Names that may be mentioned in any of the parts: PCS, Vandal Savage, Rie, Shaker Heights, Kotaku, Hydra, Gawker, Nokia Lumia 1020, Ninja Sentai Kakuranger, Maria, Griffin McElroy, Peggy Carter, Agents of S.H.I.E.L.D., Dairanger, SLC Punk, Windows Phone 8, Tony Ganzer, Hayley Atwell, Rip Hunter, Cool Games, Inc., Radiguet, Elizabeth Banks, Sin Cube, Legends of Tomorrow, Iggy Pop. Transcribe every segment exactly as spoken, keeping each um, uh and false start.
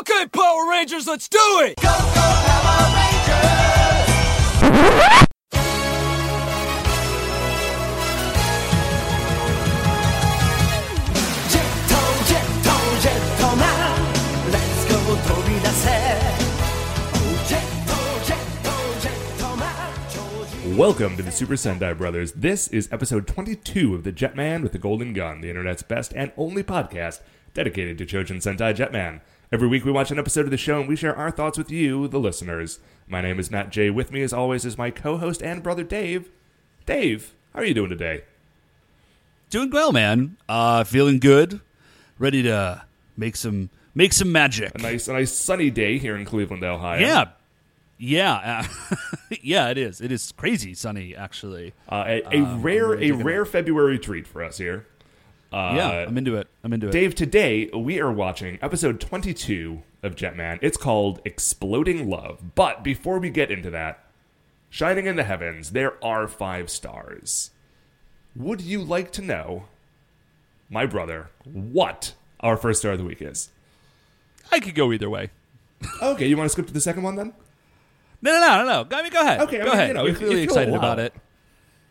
Okay, Power Rangers, let's do it! Go, go, Power Rangers! Welcome to the Super Sentai Brothers. This is episode twenty-two of the Jetman with the Golden Gun, the internet's best and only podcast dedicated to Chojuu Sentai Jetman. Every week we watch an episode of the show and we share our thoughts with you, the listeners. My name is Matt J. With me, as always, is my co-host and brother, Dave. Dave, how are you doing today? Doing well, man. Uh, feeling good. Ready to make some make some magic. A nice, a nice sunny day here in Cleveland, Ohio. Yeah. Yeah, uh, yeah, it is. It is crazy sunny, actually. Uh, a a um, rare, really a rare February treat for us here. Uh, yeah, I'm into it. I'm into it. Dave, today we are watching episode twenty-two of Jetman. It's called "Exploding Love." But before we get into that, shining in the heavens, there are five stars. Would you like to know, my brother, what our first star of the week is? I could go either way. Okay, you want to skip to the second one then? No, no, no, no. I mean, go ahead. Okay, go I mean, ahead. You know, You're clearly you excited about it.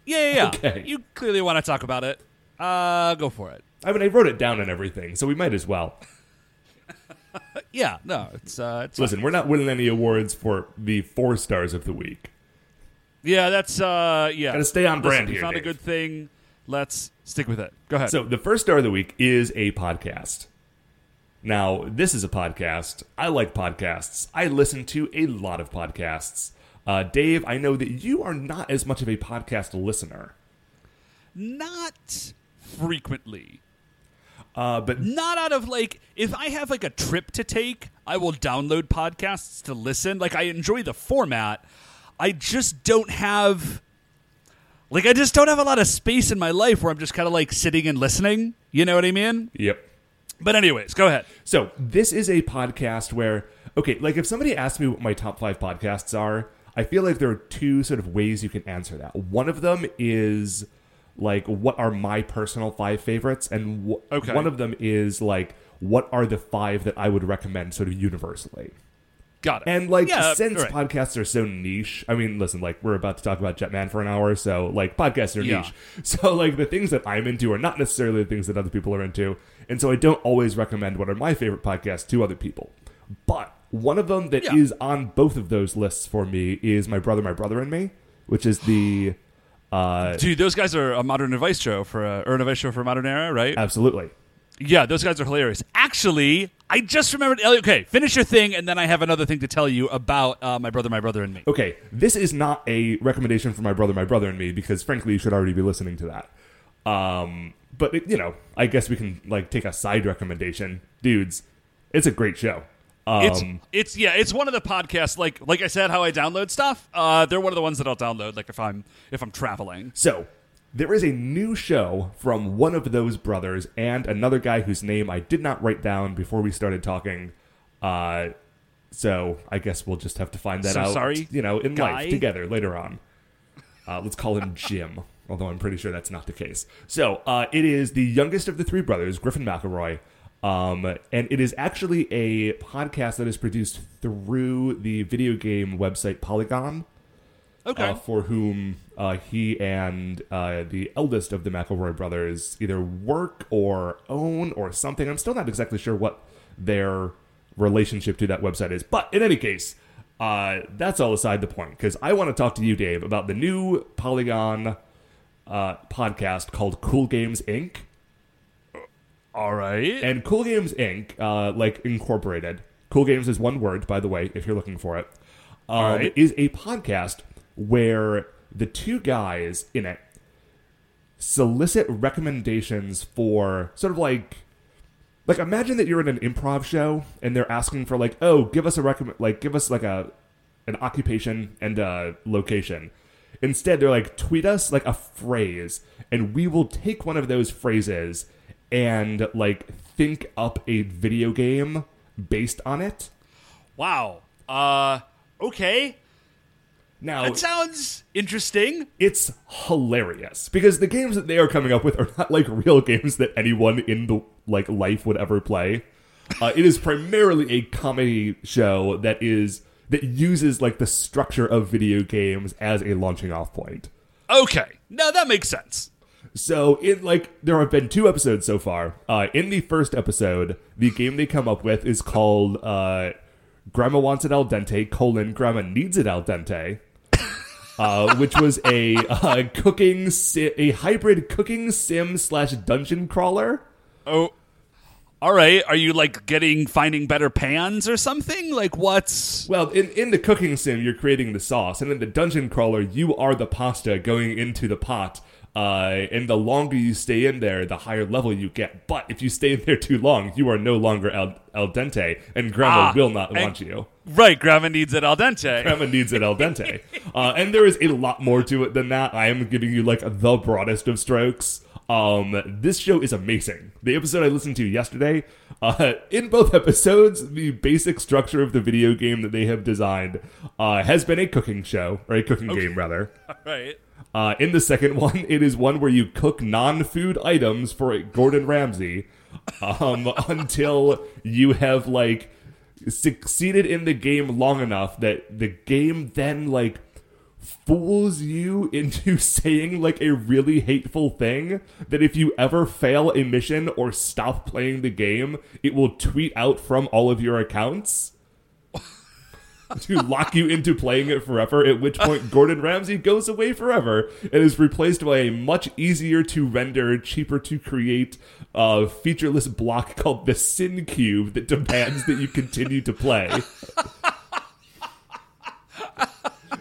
Yeah, yeah, yeah. Okay. You clearly want to talk about it. Uh, go for it. I mean, I wrote it down and everything, so we might as well. yeah, no. It's, uh, it's Listen, fine. We're not winning any awards for the four stars of the week. Yeah, that's, uh, yeah. Gotta stay on brand Listen, here, we found Dave. a good thing. Let's stick with it. Go ahead. So, the first star of the week is a podcast. Now, this is a podcast. I like podcasts. I listen to a lot of podcasts. Uh, Dave, I know that you are not as much of a podcast listener. Not frequently. Uh, but not out of, like, if I have, like, a trip to take, I will download podcasts to listen. Like, I enjoy the format. I just don't have, like, I just don't have a lot of space in my life where I'm just kind of, like, sitting and listening. You know what I mean? Yep. But anyways, go ahead. So this is a podcast where, okay, like if somebody asked me what my top five podcasts are, I feel like there are two sort of ways you can answer that. One of them is like, what are my personal five favorites? And wh- okay. one of them is like, what are the five that I would recommend sort of universally? Got it. And like, yeah, since right. podcasts are so niche, I mean, listen, like we're about to talk about Jetman for an hour, so like podcasts are yeah. niche. So like the things that I'm into are not necessarily the things that other people are into. And so I don't always recommend what are my favorite podcasts to other people. But one of them that yeah. is on both of those lists for me is My Brother, My Brother and Me, which is the... Uh, Dude, those guys are a modern advice show for a, or an advice show for a modern era, right? Absolutely. Yeah, those guys are hilarious. Actually, I just remembered... Okay, finish your thing, and then I have another thing to tell you about uh, My Brother, My Brother, and Me. Okay, this is not a recommendation for My Brother, My Brother, and Me, because frankly, you should already be listening to that. Um, but, it, you know, I guess we can, like, take a side recommendation. Dudes, it's a great show. Um, it's, it's, yeah, it's one of the podcasts, like like I said, how I download stuff. Uh, they're one of the ones that I'll download, like, if I'm if I'm traveling. So... There is a new show from one of those brothers and another guy whose name I did not write down before we started talking. Uh, so I guess we'll just have to find that so out sorry, you know, in guy. life together later on. Uh, let's call him Jim, although I'm pretty sure that's not the case. So uh, it is the youngest of the three brothers, Griffin McElroy, um, and it is actually a podcast that is produced through the video game website Polygon. Okay. Uh, for whom uh, he and uh, the eldest of the McElroy brothers either work or own or something. I'm still not exactly sure what their relationship to that website is. But in any case, uh, that's all aside the point. Because I want to talk to you, Dave, about the new Polygon uh, podcast called Cool Games, Incorporated. All right. And Cool Games, Incorporated, uh, like Incorporated. Cool Games is one word, by the way, if you're looking for it. Um, all right. Is a podcast where the two guys in it solicit recommendations for sort of like, like imagine that you're in an improv show and they're asking for like, oh, give us a recommend, like give us like a, an occupation and a location. Instead, they're like, tweet us like a phrase and we will take one of those phrases and like think up a video game based on it. Wow. Uh, okay. Now, that sounds interesting. It's hilarious because the games that they are coming up with are not like real games that anyone in the like life would ever play. Uh, it is primarily a comedy show that is that uses like the structure of video games as a launching off point. Okay, now that makes sense. So, it like there have been two episodes so far. Uh, in the first episode, the game they come up with is called uh, "Grandma Wants It Al Dente: colon, Grandma Needs It Al Dente," uh, which was a uh, cooking si- a hybrid cooking sim slash dungeon crawler. Oh, all right. Are you like getting finding better pans or something? Like what's well in in the cooking sim, you're creating the sauce, and in the dungeon crawler, you are the pasta going into the pot. Uh, and the longer you stay in there, the higher level you get. But if you stay in there too long, you are no longer al, al dente, and Grandma ah, will not and, want you. Right, Grandma needs it al dente. Grandma needs it al dente. Uh, and there is a lot more to it than that. I am giving you, like, the broadest of strokes. Um, this show is amazing. The episode I listened to yesterday, uh, in both episodes, the basic structure of the video game that they have designed uh, has been a cooking show, or a cooking okay. game, rather. All right. Uh, in the second one, it is one where you cook non-food items for Gordon Ramsay um, until you have, like, succeeded in the game long enough that the game then, like, fools you into saying, like, a really hateful thing that if you ever fail a mission or stop playing the game, it will tweet out from all of your accounts to lock you into playing it forever, at which point Gordon Ramsay goes away forever and is replaced by a much easier to render, cheaper to create, uh, featureless block called the Sin Cube that demands that you continue to play.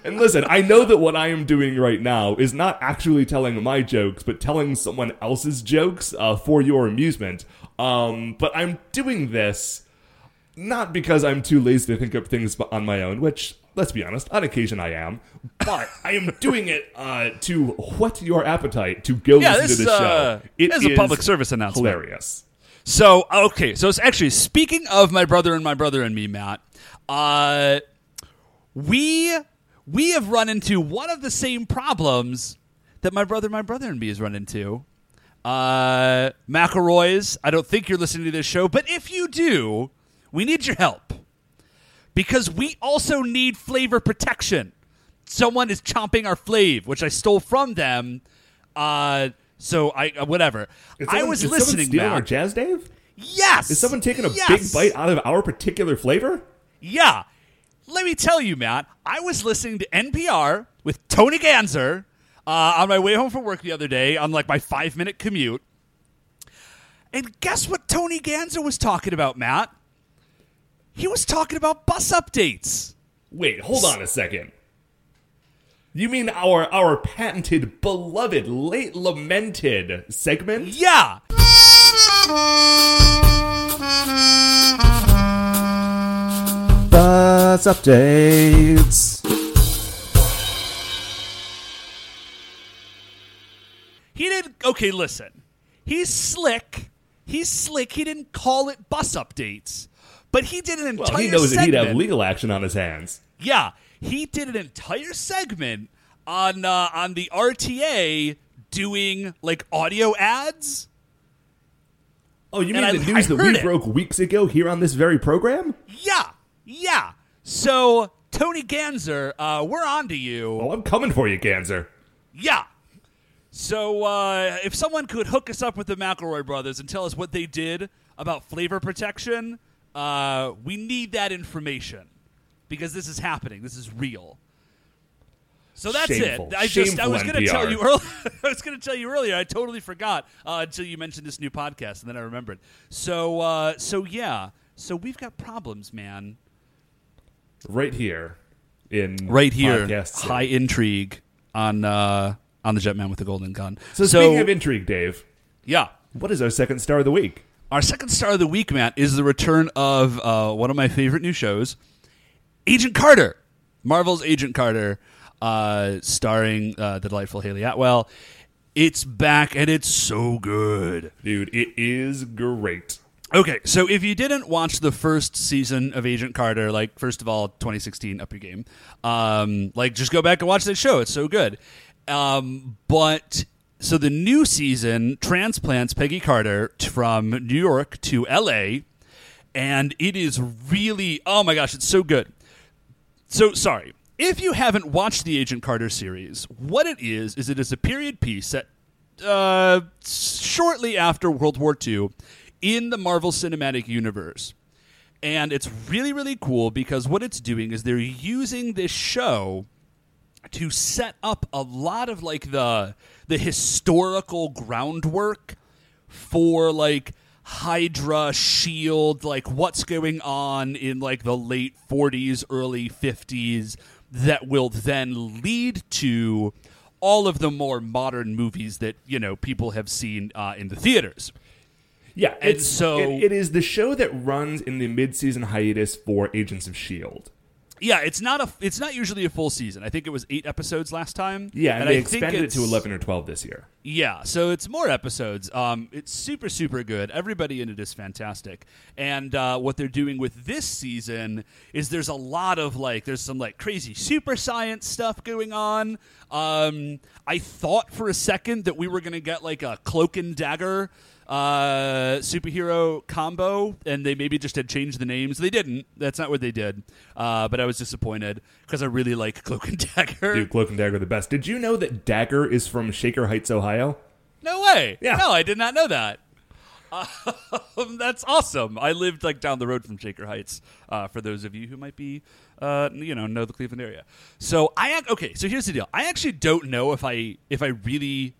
And listen, I know that what I am doing right now is not actually telling my jokes, but telling someone else's jokes uh, for your amusement. Um, but I'm doing this not because I'm too lazy to think up things on my own, which, let's be honest, on occasion I am. But I am doing it uh, to whet your appetite to go yeah, listen this, to this uh, show. It this is a public service announcement. Hilarious. So, okay. So, it's actually, speaking of My Brother and My Brother and Me, Matt, uh, we we have run into one of the same problems that My Brother, My Brother and Me has run into. Uh, McElroy's, I don't think you're listening to this show, but if you do, we need your help because we also need flavor protection. Someone is chomping our flav, which I stole from them. Uh, so I uh, whatever. Someone, I was is listening. Someone stealing our jazz, Dave? Yes. Is someone taking a yes. big bite out of our particular flavor? Yeah. Let me tell you, Matt. I was listening to N P R with Tony Ganzer uh, on my way home from work the other day on like my five minute commute. And guess what Tony Ganzer was talking about, Matt? He was talking about bus updates. Wait, hold on a second. You mean our our patented, beloved, late lamented segment? Yeah. Bus updates. He didn't. Okay, listen. He's slick. He's slick. He didn't call it bus updates. But he did an entire segment. Well, he knows segment. that he'd have legal action on his hands. Yeah. He did an entire segment on uh, on the R T A doing, like, audio ads. Oh, you mean and the I, news I that we it. broke weeks ago here on this very program? Yeah. Yeah. So, Tony Ganzer, uh, we're on to you. Oh, I'm coming for you, Ganzer. Yeah. So, uh, if someone could hook us up with the McElroy brothers and tell us what they did about flavor protection... Uh, we need that information because this is happening. This is real. So that's Shameful. it. I Shameful just I was going to tell you earlier. I was going to tell you earlier. I totally forgot uh, until you mentioned this new podcast, and then I remembered. So uh, so yeah. So we've got problems, man. Right here, in right here, podcasts. High intrigue on uh, on the Jetman with the Golden Gun. So, so speaking so, of intrigue, Dave. Yeah. What is our second star of the week? Our second star of the week, Matt, is the return of uh, one of my favorite new shows, Agent Carter, Marvel's Agent Carter, uh, starring uh, the delightful Hayley Atwell. It's back, and it's so good. Dude, it is great. Okay, so if you didn't watch the first season of Agent Carter, like, first of all, twenty sixteen, up your game. Um, like, just go back and watch that show. It's so good. Um, but... So the new season transplants Peggy Carter from New York to L A and it is really, oh my gosh, it's so good. So, sorry. If you haven't watched the Agent Carter series, what it is, is it is a period piece that uh, shortly after World War Two in the Marvel Cinematic Universe. And it's really, really cool because what it's doing is they're using this show to set up a lot of like the the historical groundwork for like Hydra, S H I E L D, like what's going on in like the late forties, early fifties that will then lead to all of the more modern movies that, you know, people have seen uh, in the theaters. Yeah, and it's, so it, it is the show that runs in the mid-season hiatus for Agents of S H I E L D. Yeah, it's not a it's not usually a full season. I think it was eight episodes last time. Yeah, and, and they I expanded it to eleven or twelve this year. Yeah, so it's more episodes. Um, it's super super good. Everybody in it is fantastic. And uh, what they're doing with this season is there's a lot of like there's some like crazy super science stuff going on. Um, I thought for a second that we were gonna get like a Cloak and Dagger Uh, superhero combo, and they maybe just had changed the names. They didn't. That's not what they did. Uh, but I was disappointed because I really like Cloak and Dagger. Dude, Cloak and Dagger are the best. Did you know that Dagger is from Shaker Heights, Ohio? No way. Yeah. No, I did not know that. Um, that's awesome. I lived like down the road from Shaker Heights. Uh, for those of you who might be, uh, you know, know the Cleveland area. So I okay. So here's the deal. I actually don't know if I if I really.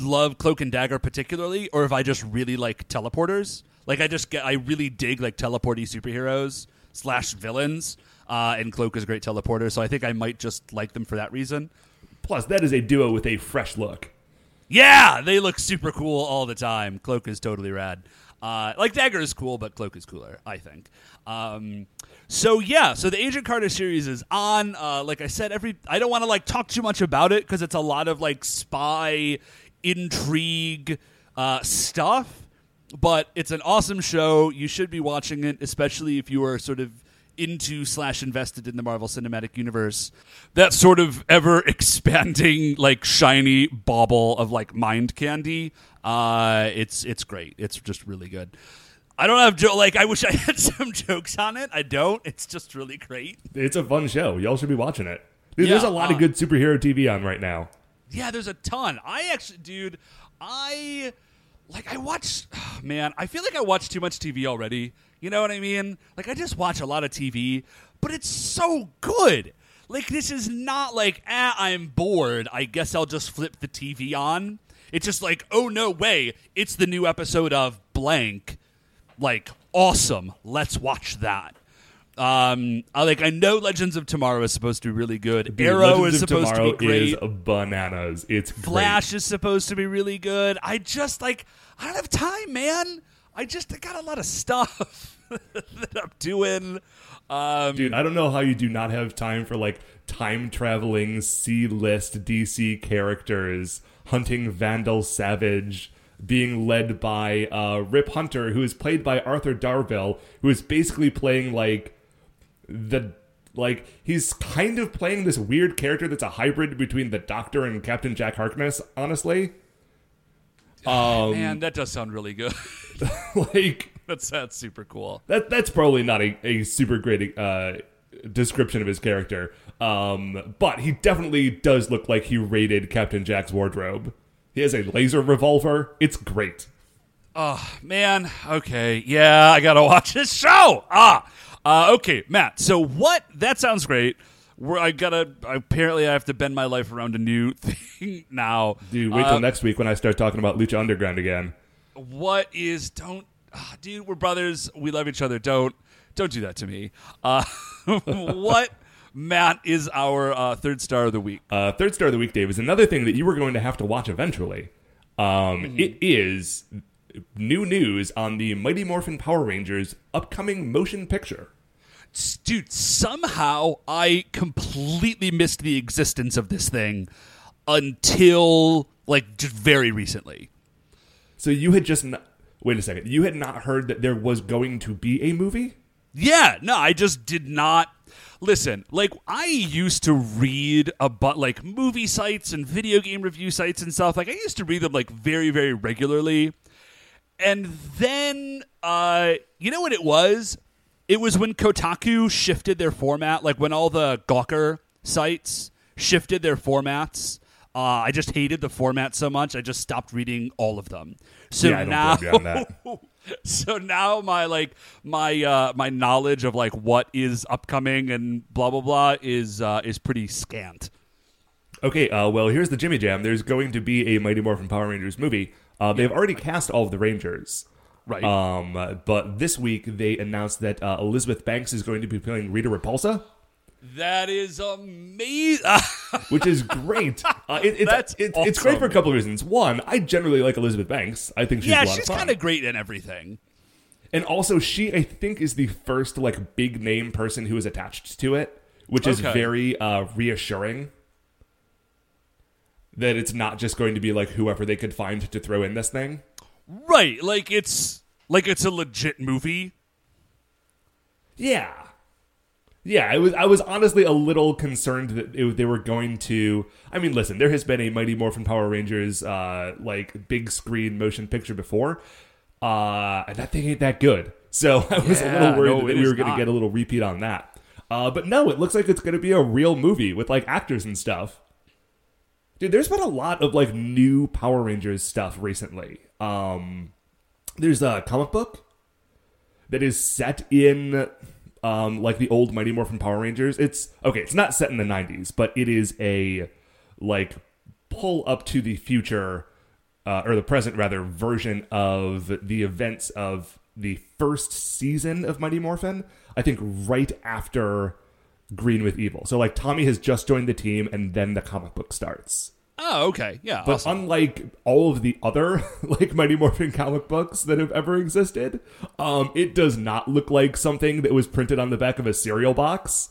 love Cloak and Dagger particularly, or if I just really like teleporters. Like I just get, I really dig like teleporty superheroes slash villains, uh, and Cloak is a great teleporter, so I think I might just like them for that reason. Plus, that is a duo with a fresh look. Yeah, they look super cool all the time. Cloak is totally rad. Uh, like Dagger is cool, but Cloak is cooler, I think. Um, so yeah, so the Agent Carter series is on. Uh, like I said, every I don't want to like talk too much about it because it's a lot of like spy. intrigue uh, stuff, but it's an awesome show. You should be watching it, especially if you are sort of into slash invested in the Marvel Cinematic Universe. That sort of ever expanding, like shiny bauble of like mind candy. Uh, it's it's great. It's just really good. I don't have jo- like I wish I had some jokes on it. I don't. It's just really great. It's a fun show. Y'all should be watching it. Dude, yeah, there's a lot uh, of good superhero T V on right now. Yeah, there's a ton. I actually, dude, I, like, I watch, oh, man, I feel like I watch too much T V already. You know what I mean? Like, I just watch a lot of T V, but it's so good. Like, this is not like, ah, I'm bored. I guess I'll just flip the T V on. It's just like, oh, no way. It's the new episode of blank. Like, awesome. Let's watch that. Um, I like. I know Legends of Tomorrow is supposed to be really good. Dude, Arrow Legends is supposed to be great. Is bananas. It's Flash great. Is supposed to be really good. I just like. I don't have time, man. I just I got a lot of stuff that I'm doing. Um, Dude, I don't know how you do not have time for like time traveling C-list D C characters hunting Vandal Savage. Being led by uh, Rip Hunter, who is played by Arthur Darvill, who is basically playing like. The like he's kind of playing this weird character that's a hybrid between the Doctor and Captain Jack Harkness, honestly. Um, Man, that does sound really good. Like that's that's super cool. That that's probably not a, a super great uh, description of his character, um, but he definitely does look like he raided Captain Jack's wardrobe. He has a laser revolver. It's great. Oh, man. Okay. Yeah, I got to watch this show. Ah. Uh, okay, Matt. So what? That sounds great. We're, I got to... Apparently, I have to bend my life around a new thing now. Dude, wait till um, next week when I start talking about Lucha Underground again. What is... Don't... Uh, dude, we're brothers. We love each other. Don't... Don't do that to me. Uh, what... Matt is our uh, third star of the week. Uh, third star of the week, Dave, is another thing that you were going to have to watch eventually. Um, mm-hmm. It is new news on the Mighty Morphin Power Rangers upcoming motion picture. Dude, somehow I completely missed the existence of this thing until, like, just very recently. So you had just... Not, wait a second. You had not heard that there was going to be a movie? Yeah. No, I just did not... Listen, like, I used to read about, like, movie sites and video game review sites and stuff. Like, I used to read them, like, very, very regularly. And then, uh, you know what it was? It was when Kotaku shifted their format, like when all the Gawker sites shifted their formats. Uh, I just hated the format so much, I just stopped reading all of them. So yeah, I don't now, blame you on that. So now my like my uh, my knowledge of like what is upcoming and blah blah blah is uh, is pretty scant. Okay, uh, well here's the Jimmy Jam. There's going to be a Mighty Morphin Power Rangers movie. Uh, they've yeah. already cast all of the Rangers, right? Um, but this week they announced that uh, Elizabeth Banks is going to be playing Rita Repulsa. That is amazing. Which is great. Uh, it, it's, That's it, awesome. It's great for a couple of reasons. One, I generally like Elizabeth Banks. I think she's yeah, a lot she's of fun. Yeah, she's kind of great in everything. And also, she, I think, is the first like big name person who is attached to it, which okay. is very uh, reassuring that it's not just going to be like whoever they could find to throw in this thing. Right, like it's like it's a legit movie. Yeah. Yeah, I was I was honestly a little concerned that it, they were going to... I mean, listen, there has been a Mighty Morphin Power Rangers uh, like big screen motion picture before. Uh, and that thing ain't that good. So I was yeah, a little worried no, that we were going to get a little repeat on that. Uh, but no, it looks like it's going to be a real movie with like actors and stuff. Dude, there's been a lot of like new Power Rangers stuff recently. Um, there's a comic book that is set in... Um, like the old Mighty Morphin Power Rangers. It's okay, it's not set in the nineties, but it is a like pull up to the future uh, or the present rather version of the events of the first season of Mighty Morphin, I think right after Green with Evil. So like Tommy has just joined the team and then the comic book starts. Oh, okay. Yeah. But awesome. Unlike all of the other like Mighty Morphin comic books that have ever existed, um, it does not look like something that was printed on the back of a cereal box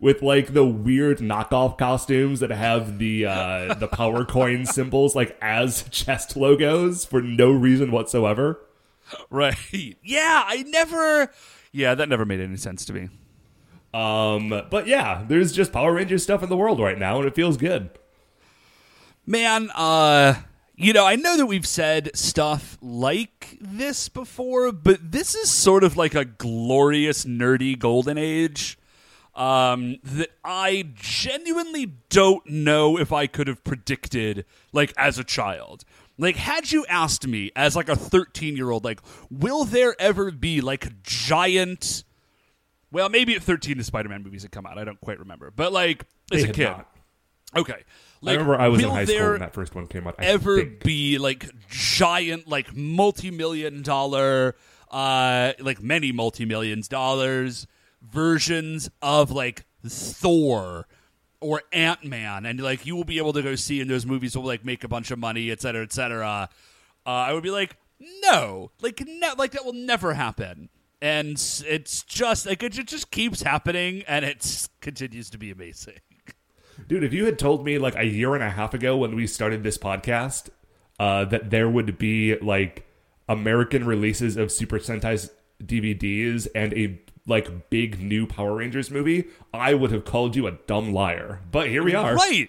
with like the weird knockoff costumes that have the uh, the power coin symbols like as chest logos for no reason whatsoever. Right. Yeah, I never Yeah, that never made any sense to me. Um, but yeah, there's just Power Rangers stuff in the world right now and it feels good. Man, uh, you know, I know that we've said stuff like this before, but this is sort of like a glorious, nerdy golden age um, that I genuinely don't know if I could have predicted, like, as a child. Like, had you asked me as, like, a thirteen-year-old, like, will there ever be, like, giant... Well, maybe at thirteen the Spider-Man movies had come out. I don't quite remember. But, like, as they a kid... Not. Okay. Like, I remember I was in high school when that first one came out. I ever think. Be like giant, like multi-million dollar, uh, like many multi-millions dollars versions of like Thor or Ant-Man, and like you will be able to go see in those movies will like make a bunch of money, et cetera, et cetera. Uh, I would be like, no, like no, like that will never happen, and it's just like it just keeps happening, and it continues to be amazing. Dude, if you had told me like a year and a half ago when we started this podcast uh, that there would be like American releases of Super Sentai D V Ds and a like big new Power Rangers movie, I would have called you a dumb liar. But here we are. Right.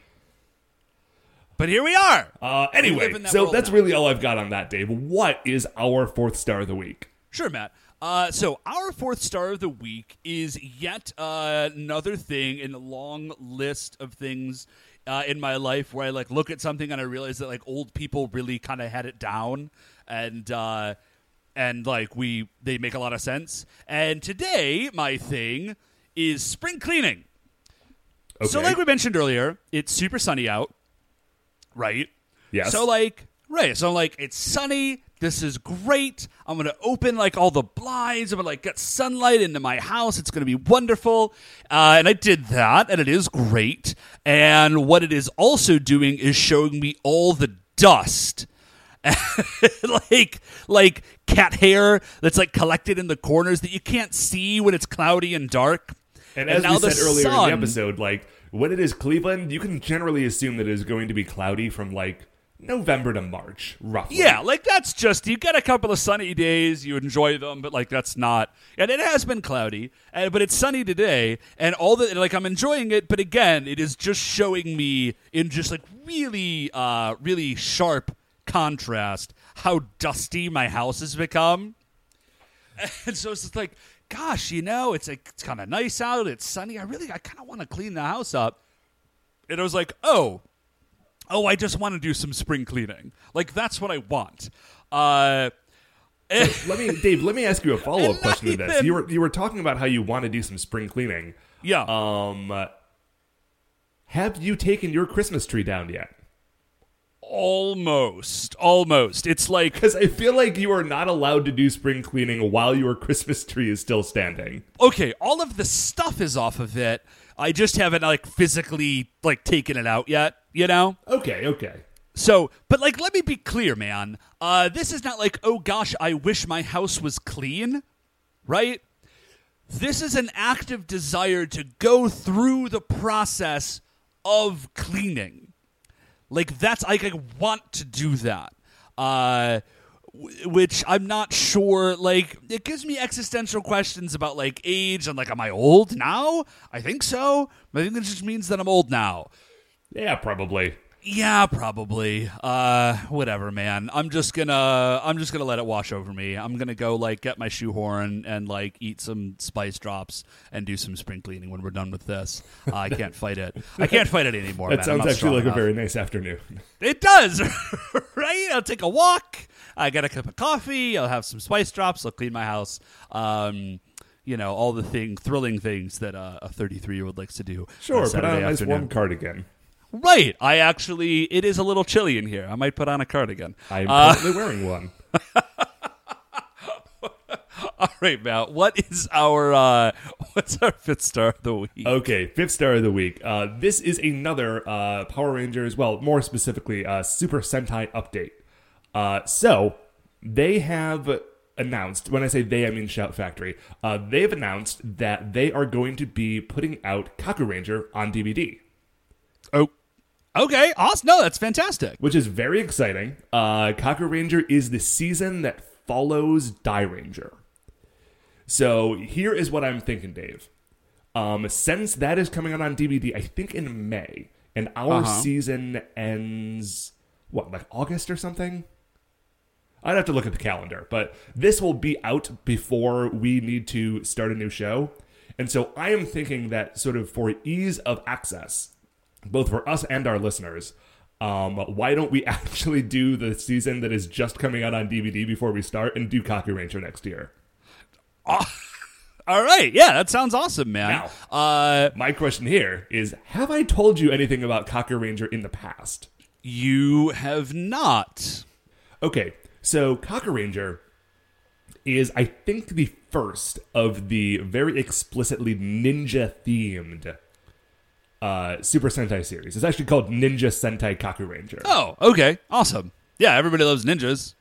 But here we are. Uh, anyway, that so that's now. Really all I've got on that, Dave. What is our fourth star of the week? Sure, Matt. Uh, so our fourth star of the week is yet uh, another thing in the long list of things uh, in my life where I like look at something and I realize that like old people really kind of had it down and uh, and like we they make a lot of sense. And today my thing is spring cleaning. Okay. So like we mentioned earlier, it's super sunny out, right? Yes. So like right, so like it's sunny. This is great. I'm going to open, like, all the blinds. I'm going to, like, get sunlight into my house. It's going to be wonderful. Uh, and I did that, and it is great. And what it is also doing is showing me all the dust. like, like cat hair that's, like, collected in the corners that you can't see when it's cloudy and dark. And, and as we said earlier sun, in the episode, like, when it is Cleveland, you can generally assume that it is going to be cloudy from, like, November to March, roughly. Yeah, like that's just, you get a couple of sunny days, you enjoy them, but like that's not, and it has been cloudy, and, but it's sunny today, and all the, like I'm enjoying it, but again, it is just showing me in just like really, uh, really sharp contrast how dusty my house has become. And so it's just like, gosh, you know, it's like, it's kind of nice out. It's sunny. I really, I kind of want to clean the house up. And I was like, oh, oh, I just want to do some spring cleaning. Like, that's what I want. Uh, so let me, Dave, let me ask you a follow-up question to this. Even, you were you were talking about how you want to do some spring cleaning. Yeah. Um, have you taken your Christmas tree down yet? Almost, almost. It's like, because I feel like you are not allowed to do spring cleaning while your Christmas tree is still standing. Okay, all of the stuff is off of it. I just haven't like physically like taken it out yet. You know? Okay, okay. So, but like, let me be clear, man. Uh, this is not like, oh gosh, I wish my house was clean, right? This is an active desire to go through the process of cleaning. Like, that's, I, I want to do that, uh, w- which I'm not sure, like, it gives me existential questions about, like, age and, like, am I old now? I think so. I think it just means that I'm old now. Yeah, probably. Yeah, probably. Uh, whatever, man. I'm just gonna, I'm just gonna let it wash over me. I'm gonna go, like, get my shoehorn and, like, eat some spice drops and do some spring cleaning when we're done with this. Uh, I can't fight it. I can't fight it anymore. That man. Sounds actually like enough. A very nice afternoon. It does, right? I'll take a walk. I get a cup of coffee. I'll have some spice drops. I'll clean my house. Um, you know, all the thing, thrilling things that uh, a thirty-three-year-old likes to do. Sure, put on a nice warm cardigan. Right. I actually, it is a little chilly in here. I might put on a cardigan. I'm currently uh, wearing one. All right, Matt. What is our, uh, what's our fifth star of the week? Okay, fifth star of the week. Uh, this is another uh, Power Rangers, well, more specifically, uh, Super Sentai update. Uh, so, they have announced, when I say they, I mean Shout Factory, uh, they've announced that they are going to be putting out Kakuranger on D V D. Oh. Okay, awesome. No, that's fantastic. Which is very exciting. Uh, Kakuranger is the season that follows Dairanger. So here is what I'm thinking, Dave. Um, since that is coming out on D V D, I think in May, and our uh-huh. season ends, what, like August or something? I'd have to look at the calendar, but this will be out before we need to start a new show. And so I am thinking that sort of for ease of access, both for us and our listeners, um, why don't we actually do the season that is just coming out on D V D before we start and do Kakuranger next year? Oh, all right. Yeah, that sounds awesome, man. Now, uh, my question here is, have I told you anything about Kakuranger in the past? You have not. Okay, so Kakuranger is, I think, the first of the very explicitly ninja-themed Uh, Super Sentai series. It's actually called Ninja Sentai Kakuranger. Oh, okay. Awesome. Yeah, everybody loves ninjas.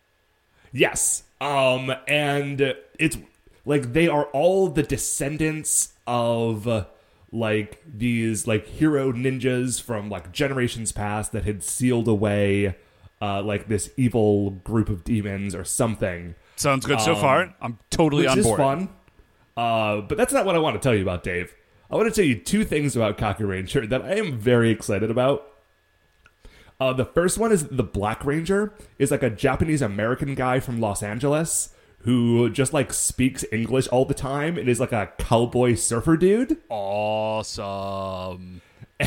Yes. Um, and it's like they are all the descendants of like these like hero ninjas from like generations past that had sealed away uh, like this evil group of demons or something. Sounds good um, so far. I'm totally on board. Which is fun. Uh, but that's not what I want to tell you about, Dave. I want to tell you two things about Kakuranger that I am very excited about. Uh, the first one is the Black Ranger is like a Japanese-American guy from Los Angeles who just like speaks English all the time and is like a cowboy surfer dude. Awesome.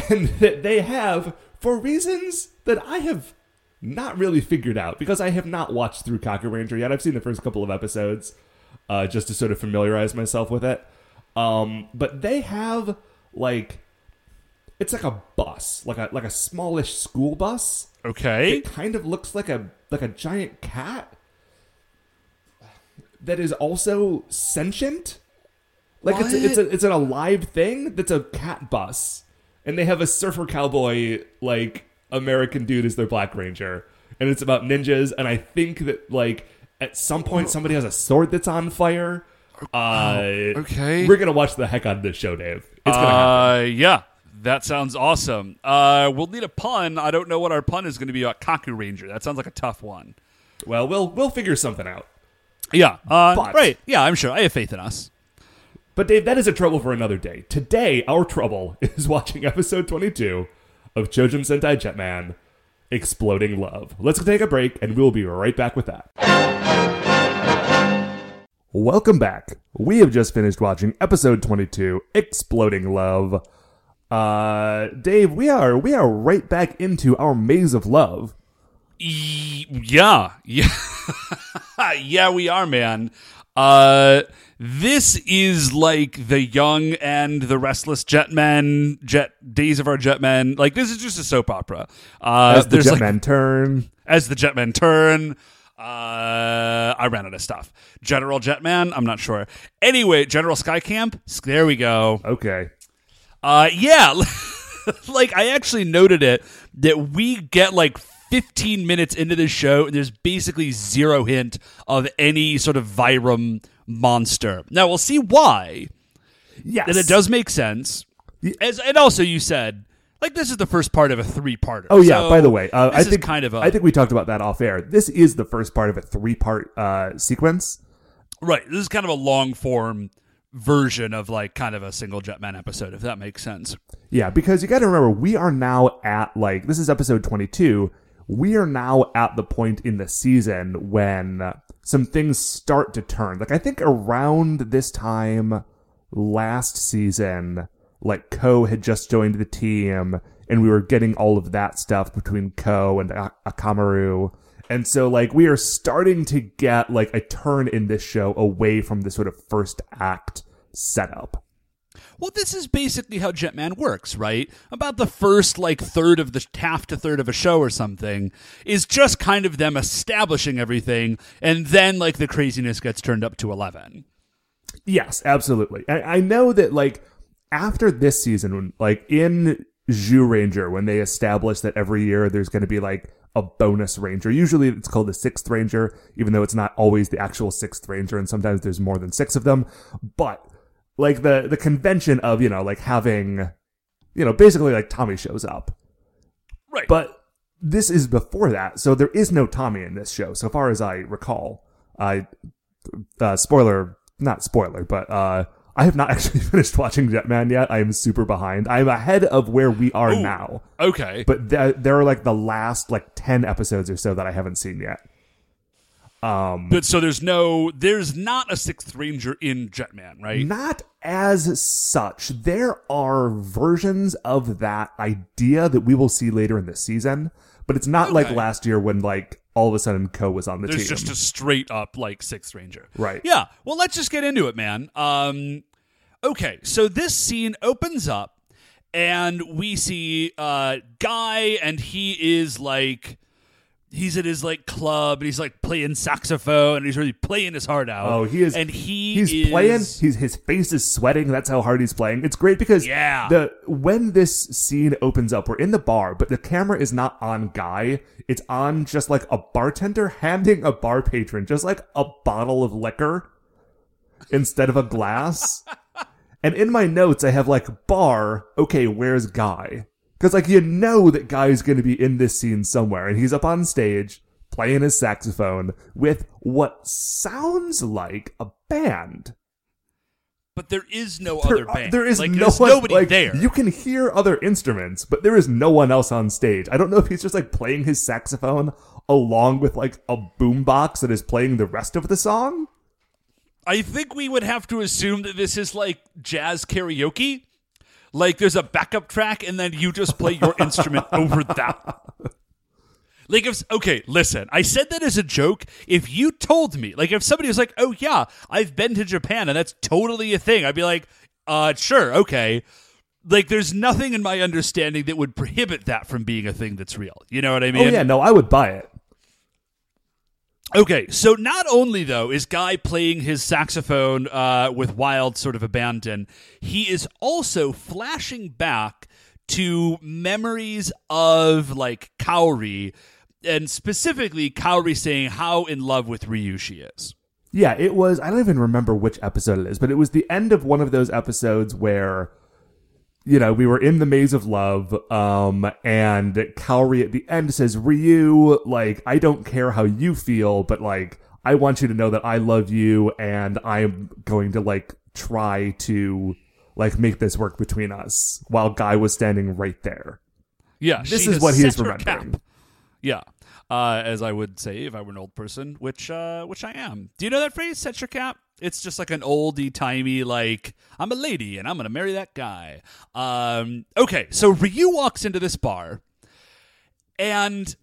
And that they have, for reasons that I have not really figured out, because I have not watched through Kakuranger yet. I've seen the first couple of episodes uh, just to sort of familiarize myself with it. Um, but they have, like, it's like a bus, like a like a smallish school bus. Okay. It kind of looks like a like a giant cat that is also sentient. Like what? it's a, it's a, it's an alive thing that's a cat bus, and they have a surfer cowboy like American dude as their Black Ranger, and it's about ninjas. And I think that like at some point somebody has a sword that's on fire. Uh, okay. We're gonna watch the heck out of this show, Dave. It's gonna uh, happen. Yeah, that sounds awesome. Uh, we'll need a pun. I don't know what our pun is going to be about Kakuranger. That sounds like a tough one. Well, we'll we'll figure something out. Yeah. Uh, but, right. Yeah, I'm sure. I have faith in us. But Dave, that is a trouble for another day. Today, our trouble is watching episode twenty-two of Chojuu Sentai Jetman, Exploding Love. Let's take a break, and we'll be right back with that. Welcome back. We have just finished watching episode twenty-two, Exploding Love. Uh, Dave, we are we are right back into our maze of love. Yeah, yeah, yeah, we are, man. Uh, this is like the Young and the Restless Jetman, Jet Days of Our Jetman. Like, this is just a soap opera. Uh, as the Jetman like, turn, as the Jetman turn. Uh, I ran out of stuff. General Jetman, I'm not sure. Anyway, General Skycamp. There we go. Okay. Uh, yeah. Like, I actually noted it that we get like fifteen minutes into this show, and there's basically zero hint of any sort of Vyram monster. Now, we'll see why. Yes. And it does make sense. As, and also, you said, like, this is the first part of a three-parter. Oh, yeah, so by the way. Uh, I think kind of a, I think we talked about that off air. This is the first part of a three-part uh, sequence. Right. This is kind of a long-form version of, like, kind of a single Jetman episode, if that makes sense. Yeah, because you got to remember, we are now at, like, this is episode twenty-two. We are now at the point in the season when some things start to turn. Like, I think around this time last season, like, Ko had just joined the team, and we were getting all of that stuff between Ko and Akamaru. And so, like, we are starting to get, like, a turn in this show away from the sort of first act setup. Well, this is basically how Jetman works, right? About the first, like, third of the, half to third of a show or something is just kind of them establishing everything, and then, like, the craziness gets turned up to eleven. Yes, absolutely. I, I know that, like, after this season, like, in Zhu Ranger, when they established that every year there's going to be, like, a bonus ranger. Usually it's called the Sixth Ranger, even though it's not always the actual Sixth Ranger, and sometimes there's more than six of them, but like the, the convention of, you know, like having, you know, basically like Tommy shows up. Right. But this is before that, so there is no Tommy in this show, so far as I recall. I, uh, spoiler, not spoiler, but uh, I have not actually finished watching Jetman yet. I am super behind. I'm ahead of where we are Ooh, now. Okay. But th- there are like the last like ten episodes or so that I haven't seen yet. Um, but so there's no, there's not a Sixth Ranger in Jetman, right? Not as such. There are versions of that idea that we will see later in this season, but it's not okay. Like last year when like all of a sudden Ko was on the there's team. There's just a straight up like Sixth Ranger. Right. Yeah. Well, let's just get into it, man. Um, okay. So this scene opens up and we see uh, Guy, and he is like, he's at his like club, and he's like playing saxophone, and he's really playing his heart out. Oh, he is, and he he's is playing. He's his face is sweating. That's how hard he's playing. It's great because yeah. the when this scene opens up, we're in the bar, but the camera is not on Guy. It's on just like a bartender handing a bar patron just like a bottle of liquor instead of a glass. And in my notes, I have like bar. Okay, where's Guy? Because, like, you know that Guy's going to be in this scene somewhere, and he's up on stage playing his saxophone with what sounds like a band. But there is no there, other band. Uh, there is like, no one, nobody like, there. You can hear other instruments, but there is no one else on stage. I don't know if he's just, like, playing his saxophone along with, like, a boombox that is playing the rest of the song. I think we would have to assume that this is, like, jazz karaoke. Like, there's a backup track, and then you just play your instrument over that. Like, if, okay, listen, I said that as a joke. If you told me, like, if somebody was like, oh, yeah, I've been to Japan, and that's totally a thing, I'd be like, uh, sure, okay. Like, there's nothing in my understanding that would prohibit that from being a thing that's real. You know what I mean? Oh, yeah, no, I would buy it. Okay, so not only, though, is Guy playing his saxophone uh, with wild sort of abandon, he is also flashing back to memories of, like, Kaori, and specifically Kaori saying how in love with Ryu she is. Yeah, it was, I don't even remember which episode it is, but it was the end of one of those episodes where, you know, we were in the maze of love, um, and Kaori at the end says, Ryu, like, I don't care how you feel, but, like, I want you to know that I love you, and I'm going to, like, try to, like, make this work between us, while Guy was standing right there. Yeah, this is what he is remembering. Cap. Yeah, uh, as I would say if I were an old person, which uh, which I am. Do you know that phrase, set your cap? It's just like an oldie-timey, like, I'm a lady and I'm going to marry that guy. Um, okay, so Ryu walks into this bar, and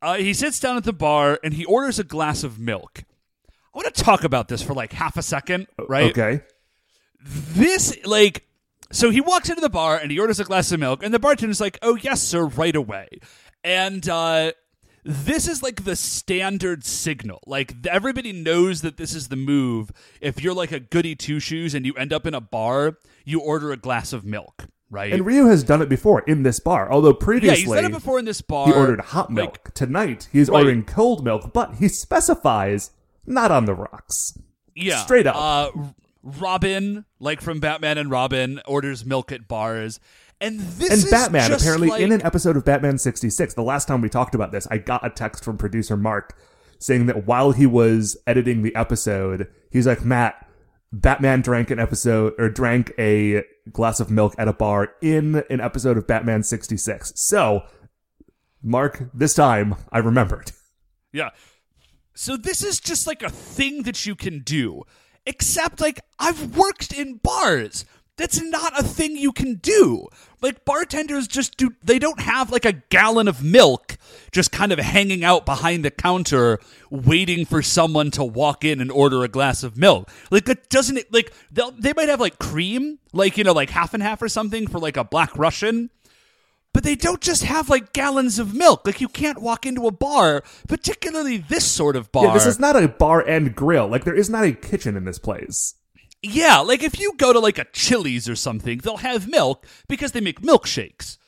uh, he sits down at the bar, and he orders a glass of milk. I want to talk about this for, like, half a second, right? Okay. This, like... So he walks into the bar, and he orders a glass of milk, and the bartender's like, oh, yes, sir, right away. And uh, this is, like, the standard signal. Like, everybody knows that this is the move. If you're, like, a goody two-shoes and you end up in a bar, you order a glass of milk, right? And Ryu has done it before in this bar, although previously... Yeah, he's done it before in this bar. He ordered hot milk. Like, tonight, he's right. ordering cold milk, but he specifies not on the rocks. Yeah. Straight up. Uh, Robin, like from Batman and Robin, orders milk at bars. And this and is Batman, just apparently, like... in an episode of Batman sixty-six, the last time we talked about this, I got a text from producer Mark saying that while he was editing the episode, he's like, Matt, Batman drank an episode, or drank a glass of milk at a bar in an episode of Batman sixty-six. So, Mark, this time, I remembered. Yeah. So this is just like a thing that you can do. Except, like, I've worked in bars. That's not a thing you can do. Like, bartenders just do, they don't have, like, a gallon of milk just kind of hanging out behind the counter waiting for someone to walk in and order a glass of milk. Like, it doesn't, it, like, they might have, like, cream, like, you know, like, half and half or something for, like, a Black Russian. But they don't just have, like, gallons of milk. Like, you can't walk into a bar, particularly this sort of bar. Yeah, this is not a bar and grill. Like, there is not a kitchen in this place. Yeah, like, if you go to, like, a Chili's or something, they'll have milk because they make milkshakes.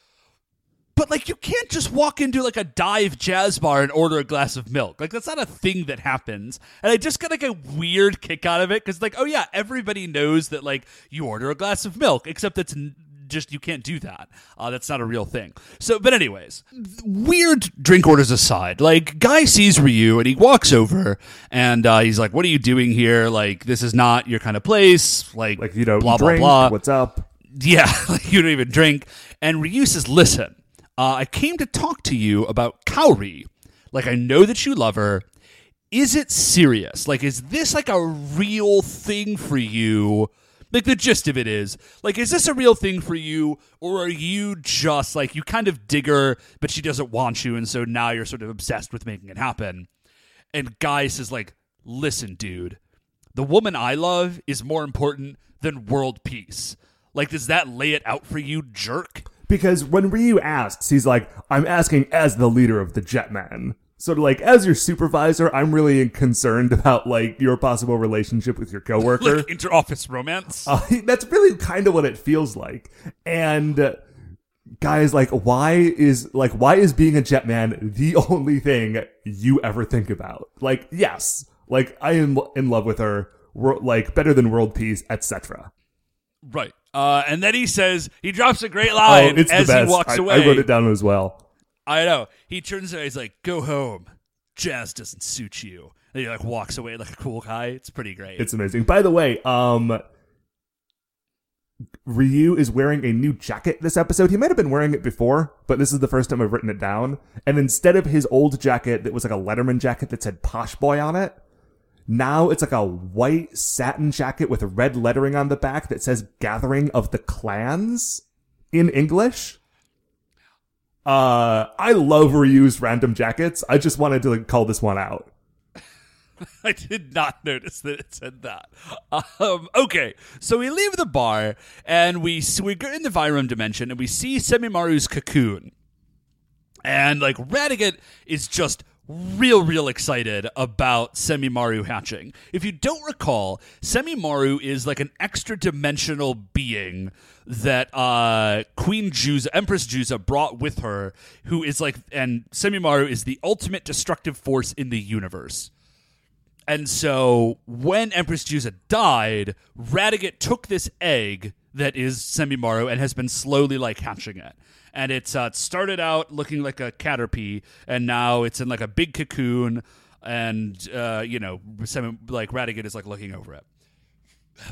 But, like, you can't just walk into, like, a dive jazz bar and order a glass of milk. Like, that's not a thing that happens. And I just got, like, a weird kick out of it because, like, oh, yeah, everybody knows that, like, you order a glass of milk, except it's... N- Just you can't do that. Uh, that's not a real thing. So, but anyways, weird drink orders aside, like guy sees Ryu and he walks over and uh, he's like, "What are you doing here? Like, this is not your kind of place. Like, like you don't blah drink, blah blah. What's up? Yeah, like you don't even drink." And Ryu says, "Listen, uh, I came to talk to you about Kaori. Like, I know that you love her. Is it serious? Like, is this like a real thing for you?" Like, the gist of it is, like, is this a real thing for you, or are you just, like, you kind of dig her, but she doesn't want you, and so now you're sort of obsessed with making it happen? And Guy says, like, listen, dude, the woman I love is more important than world peace. Like, does that lay it out for you, jerk? Because when Ryu asks, he's like, I'm asking as the leader of the Jetman. So, like, as your supervisor, I'm really concerned about, like, your possible relationship with your coworker. Like, inter-office romance? Uh, that's really kind of what it feels like. And guys, like, why is, like, why is being a Jetman the only thing you ever think about? Like, yes, like, I am in love with her, we're, like, better than world peace, et cetera. Right. Uh, and then he says, he drops a great line oh, it's as the best. he walks I, away. I wrote it down as well. I know. He turns around, he's like, go home. Jazz doesn't suit you. And he, like, walks away like a cool guy. It's pretty great. It's amazing. By the way, um, Ryu is wearing a new jacket this episode. He might have been wearing it before, but this is the first time I've written it down. And instead of his old jacket that was like a Letterman jacket that said Posh Boy on it, now it's like a white satin jacket with red lettering on the back that says Gathering of the Clans in English. Uh, I love Ryu's random jackets. I just wanted to, like, call this one out. I did not notice that it said that. Um, okay, so we leave the bar, and we we go in the Vyram dimension, and we see Semimaru's cocoon. And, like, Radiguet is just real, real excited about Semimaru hatching. If you don't recall, Semimaru is, like, an extra-dimensional being that uh, Queen Juza, Empress Juza, brought with her, who is like, and Semimaru is the ultimate destructive force in the universe. And so when Empress Juza died, Radiguet took this egg that is Semimaru and has been slowly, like, hatching it. And it's uh, started out looking like a caterpie, and now it's in, like, a big cocoon, and, uh, you know, Semi- like, Radiguet is, like, looking over it.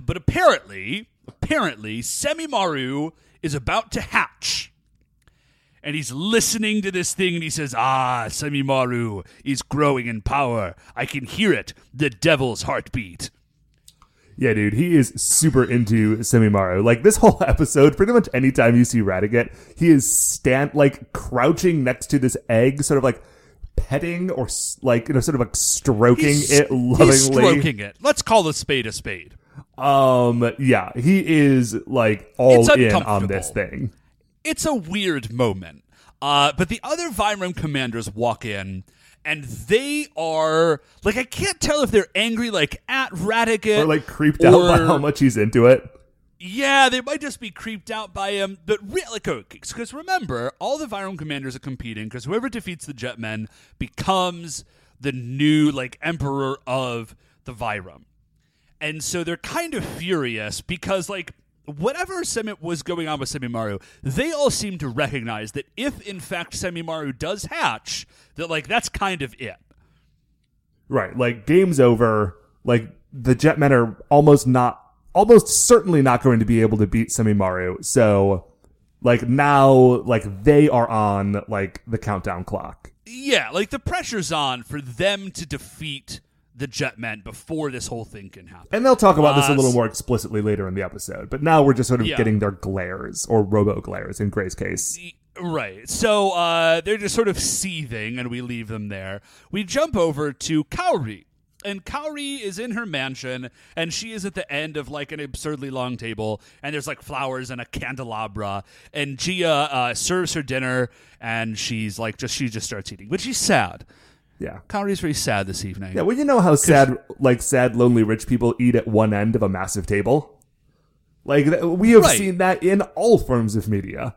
But apparently, apparently, Semimaru is about to hatch. and he's listening to this thing, and he says, ah, Semimaru is growing in power. I can hear it. The devil's heartbeat. Yeah, dude, he is super into Semimaru. Like, this whole episode, pretty much any time you see Radiguet, he is stand like crouching next to this egg, sort of like petting or like, you know, sort of like stroking he's, it lovingly. He's stroking it. Let's call a spade a spade. Um, yeah, he is like all in on this thing. It's a weird moment. Uh, but the other Vyram commanders walk in. And they are, like, I can't tell if they're angry, like, at Radiguet. Or, like, creeped out or, by how much he's into it. Yeah, they might just be creeped out by him. But, re- like, because remember, all the Vyram commanders are competing, because whoever defeats the Jetmen becomes the new, like, emperor of the Vyram. And so they're kind of furious, because, like, whatever Semi- was going on with Semimaru, they all seem to recognize that if, in fact, Semimaru does hatch, that, like, that's kind of it. Right. Like, game's over. Like, the Jetmen are almost not, almost certainly not going to be able to beat Semimaru. So, like, now, like, they are on, like, the countdown clock. Yeah. Like, the pressure's on for them to defeat the Jetmen before this whole thing can happen. And they'll talk about uh, this a little more explicitly later in the episode, but now we're just sort of yeah. getting their glares, or robo-glares in Gray's case. Right. So uh, they're just sort of seething, and we leave them there. We jump over to Kaori, and Kaori is in her mansion, and she is at the end of, like, an absurdly long table, and there's, like, flowers and a candelabra, and Gia uh, serves her dinner, and she's, like, just she just starts eating, but she's sad. Yeah, Kaori's very sad this evening. Yeah, well, you know how sad, like, sad, lonely, rich people eat at one end of a massive table? Like, th- we have right. seen that in all forms of media.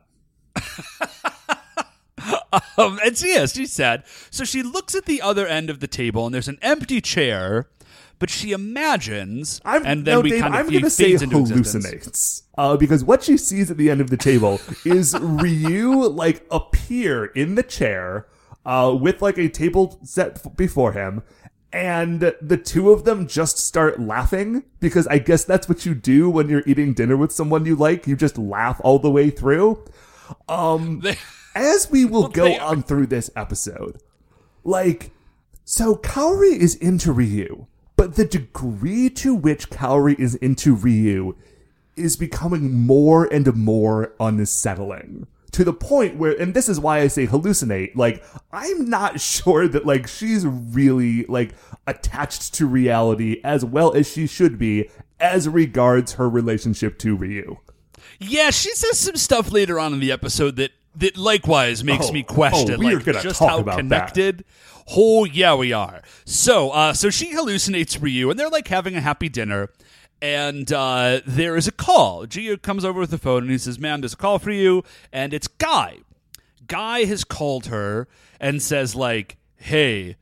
um, and she is, she's sad. So she looks at the other end of the table, and there's an empty chair, but she imagines, I'm, and then no, we Dave, kind of I'm gonna say into hallucinates. Uh, because what she sees at the end of the table is Ryu, like, appear in the chair, Uh, with, like, a table set before him, and the two of them just start laughing, because I guess that's what you do when you're eating dinner with someone you like. You just laugh all the way through. Um, they, as we will well, go on through this episode, like, so Kaori is into Ryu, but the degree to which Kaori is into Ryu is becoming more and more unsettling. To the point where, and this is why I say hallucinate, like, I'm not sure that, like, she's really, like, attached to reality as well as she should be as regards her relationship to Ryu. Yeah, she says some stuff later on in the episode that, that likewise makes oh, me question, oh, we like, just how connected. That. Oh, yeah, we are. So, uh, so she hallucinates Ryu, and they're, like, having a happy dinner. And uh, there is a call. Gia comes over with the phone, and he says, ma'am, there's a call for you. And it's Guy. Guy has called her and says, like, hey,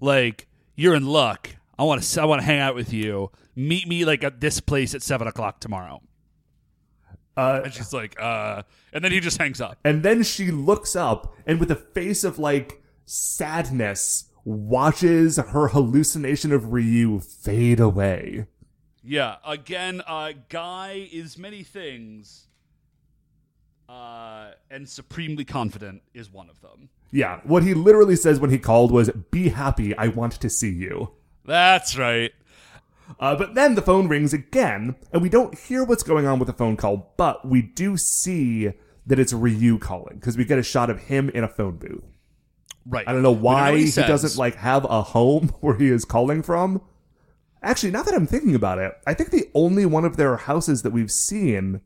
like, you're in luck. I want to I want to hang out with you. Meet me, like, at this place at seven o'clock tomorrow. Uh, and she's like, uh. And then he just hangs up. And then she looks up, and with a face of, like, sadness, watches her hallucination of Ryu fade away. Yeah, again, uh, Guy is many things, uh, and supremely confident is one of them. Yeah, what he literally says when he called was, be happy, I want to see you. That's right. Uh, but then the phone rings again, and we don't hear what's going on with the phone call, but we do see that it's Ryu calling, because we get a shot of him in a phone booth. Right. I don't know why don't know he, he doesn't, like, have a home where he is calling from. Actually, now that I'm thinking about it, I think the only one of their houses that we've seen,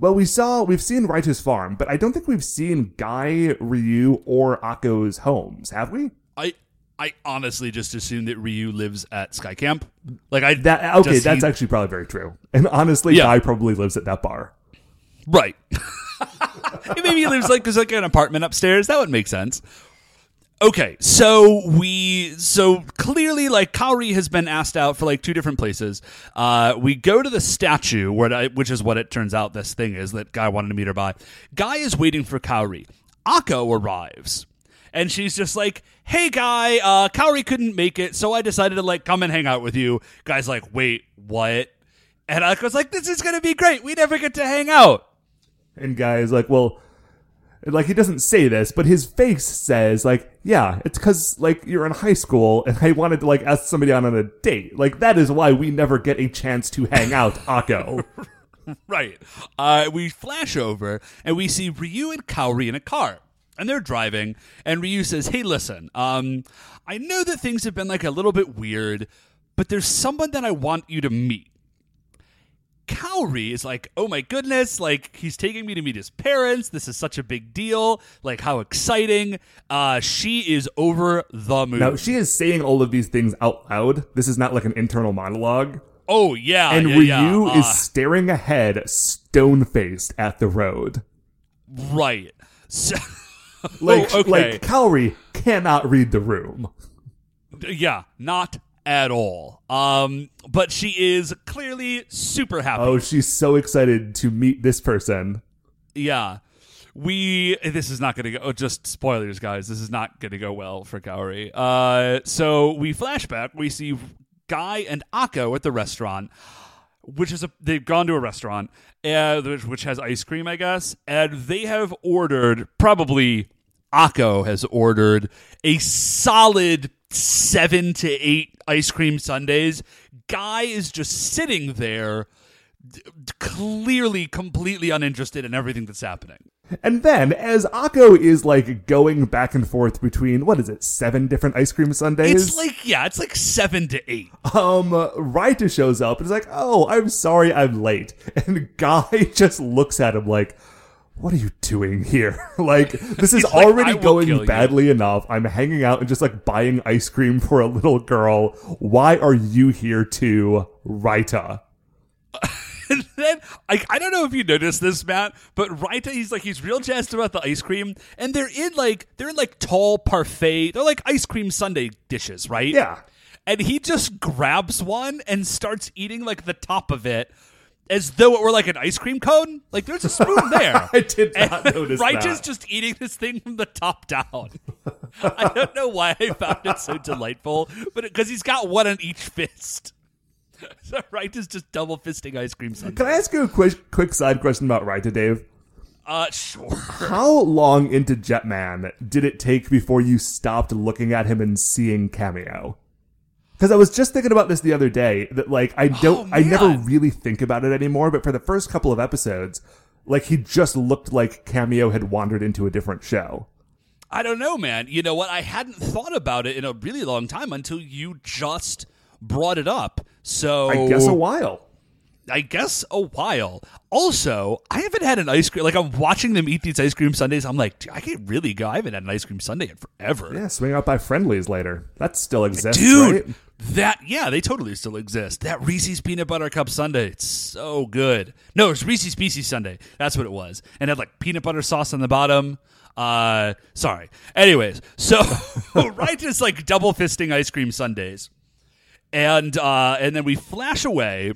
well, we saw, we've seen Raitu's farm, but I don't think we've seen Guy, Ryu, or Akko's homes, have we? I I honestly just assumed that Ryu lives at Sky Camp. Like, I that, okay, that's he, actually probably very true. And honestly, yeah. Guy probably lives at that bar. Right. Maybe he lives, like, there's, like, an apartment upstairs. That would make sense. Okay, so we so clearly, like, Kaori has been asked out for, like, two different places. Uh, we go to the statue, where I, which is what it turns out this thing is that Guy wanted to meet her by. Guy is waiting for Kaori. Akko arrives, and she's just like, "Hey, Guy, uh, Kaori couldn't make it, so I decided to, like, come and hang out with you." Guy's like, "Wait, what?" And Akko's like, "This is gonna be great. We never get to hang out." And Guy is like, "Well." like, he doesn't say this, but his face says, like, yeah, it's because, like, you're in high school and I wanted to, like, ask somebody out on a date. Like, that is why we never get a chance to hang out, Akko. Right. Uh, we flash over and we see Ryu and Kaori in a car. And they're driving, and Ryu says, hey, listen, um, I know that things have been, like, a little bit weird, but there's someone that I want you to meet. Kaori is like, oh, my goodness, like, he's taking me to meet his parents. This is such a big deal. Like, how exciting. Uh, she is over the moon. Now, she is saying all of these things out loud. This is not, like, an internal monologue. Oh, yeah. And yeah, Ryu yeah. Uh, is staring ahead, stone-faced at the road. Right. So... Like, oh, okay. like Kaori cannot read the room. Yeah, not at all. Um, but she is clearly super happy. Oh, she's so excited to meet this person. Yeah. We, this is not going to go, oh, just spoilers, guys. This is not going to go well for Kaori. Uh, so we flashback, we see Guy and Akko at the restaurant, which is a, they've gone to a restaurant, uh, which has ice cream, I guess, and they have ordered, probably Akko has ordered, a solid seven to eight ice cream sundaes. Guy is just sitting there, d- clearly completely uninterested in everything that's happening. And then, as Akko is, like, going back and forth between, what is it, seven different ice cream sundaes? It's like, yeah, it's like seven to eight. Um, Raita shows up and is like, oh, I'm sorry I'm late. And Guy just looks at him like, what are you doing here? Like, this is like, already going badly you. enough. I'm hanging out and just, like, buying ice cream for a little girl. Why are you here too, Raita? And then, I, I don't know if you noticed this, Matt, but Raita, he's like, he's real jazzed about the ice cream, and they're in like, they're in like tall parfait, they're like ice cream sundae dishes, right? Yeah. And he just grabs one and starts eating like the top of it as though it were like an ice cream cone. Like, there's a spoon there. I did not and notice Raita's that. Raita's just eating this thing from the top down. I don't know why I found it so delightful, but because he's got one on each fist. So Raita's just double fisting ice cream sundaes. Can I ask you a quick, quick side question about Raita, Dave? Uh, sure. How long into Jetman did it take before you stopped looking at him and seeing Cameo? Because I was just thinking about this the other day. That like I don't, oh, I never really think about it anymore. But for the first couple of episodes, like he just looked like Cameo had wandered into a different show. I don't know, man. You know what? I hadn't thought about it in a really long time until you just brought it up. So I guess a while. I guess a while. Also, I haven't had an ice cream. Like, I'm watching them eat these ice cream sundaes. I'm like, I can't really go. I haven't had an ice cream sundae in forever. Yeah, swing out by Friendly's later. That still exists, dude. Right? That yeah, they totally still exist. That Reese's peanut butter cup sundae, it's so good. No, it's Reese's Pieces sundae. That's what it was, and it had like peanut butter sauce on the bottom. Uh, sorry. Anyways, so right, just like double fisting ice cream sundaes. And uh, and then we flash away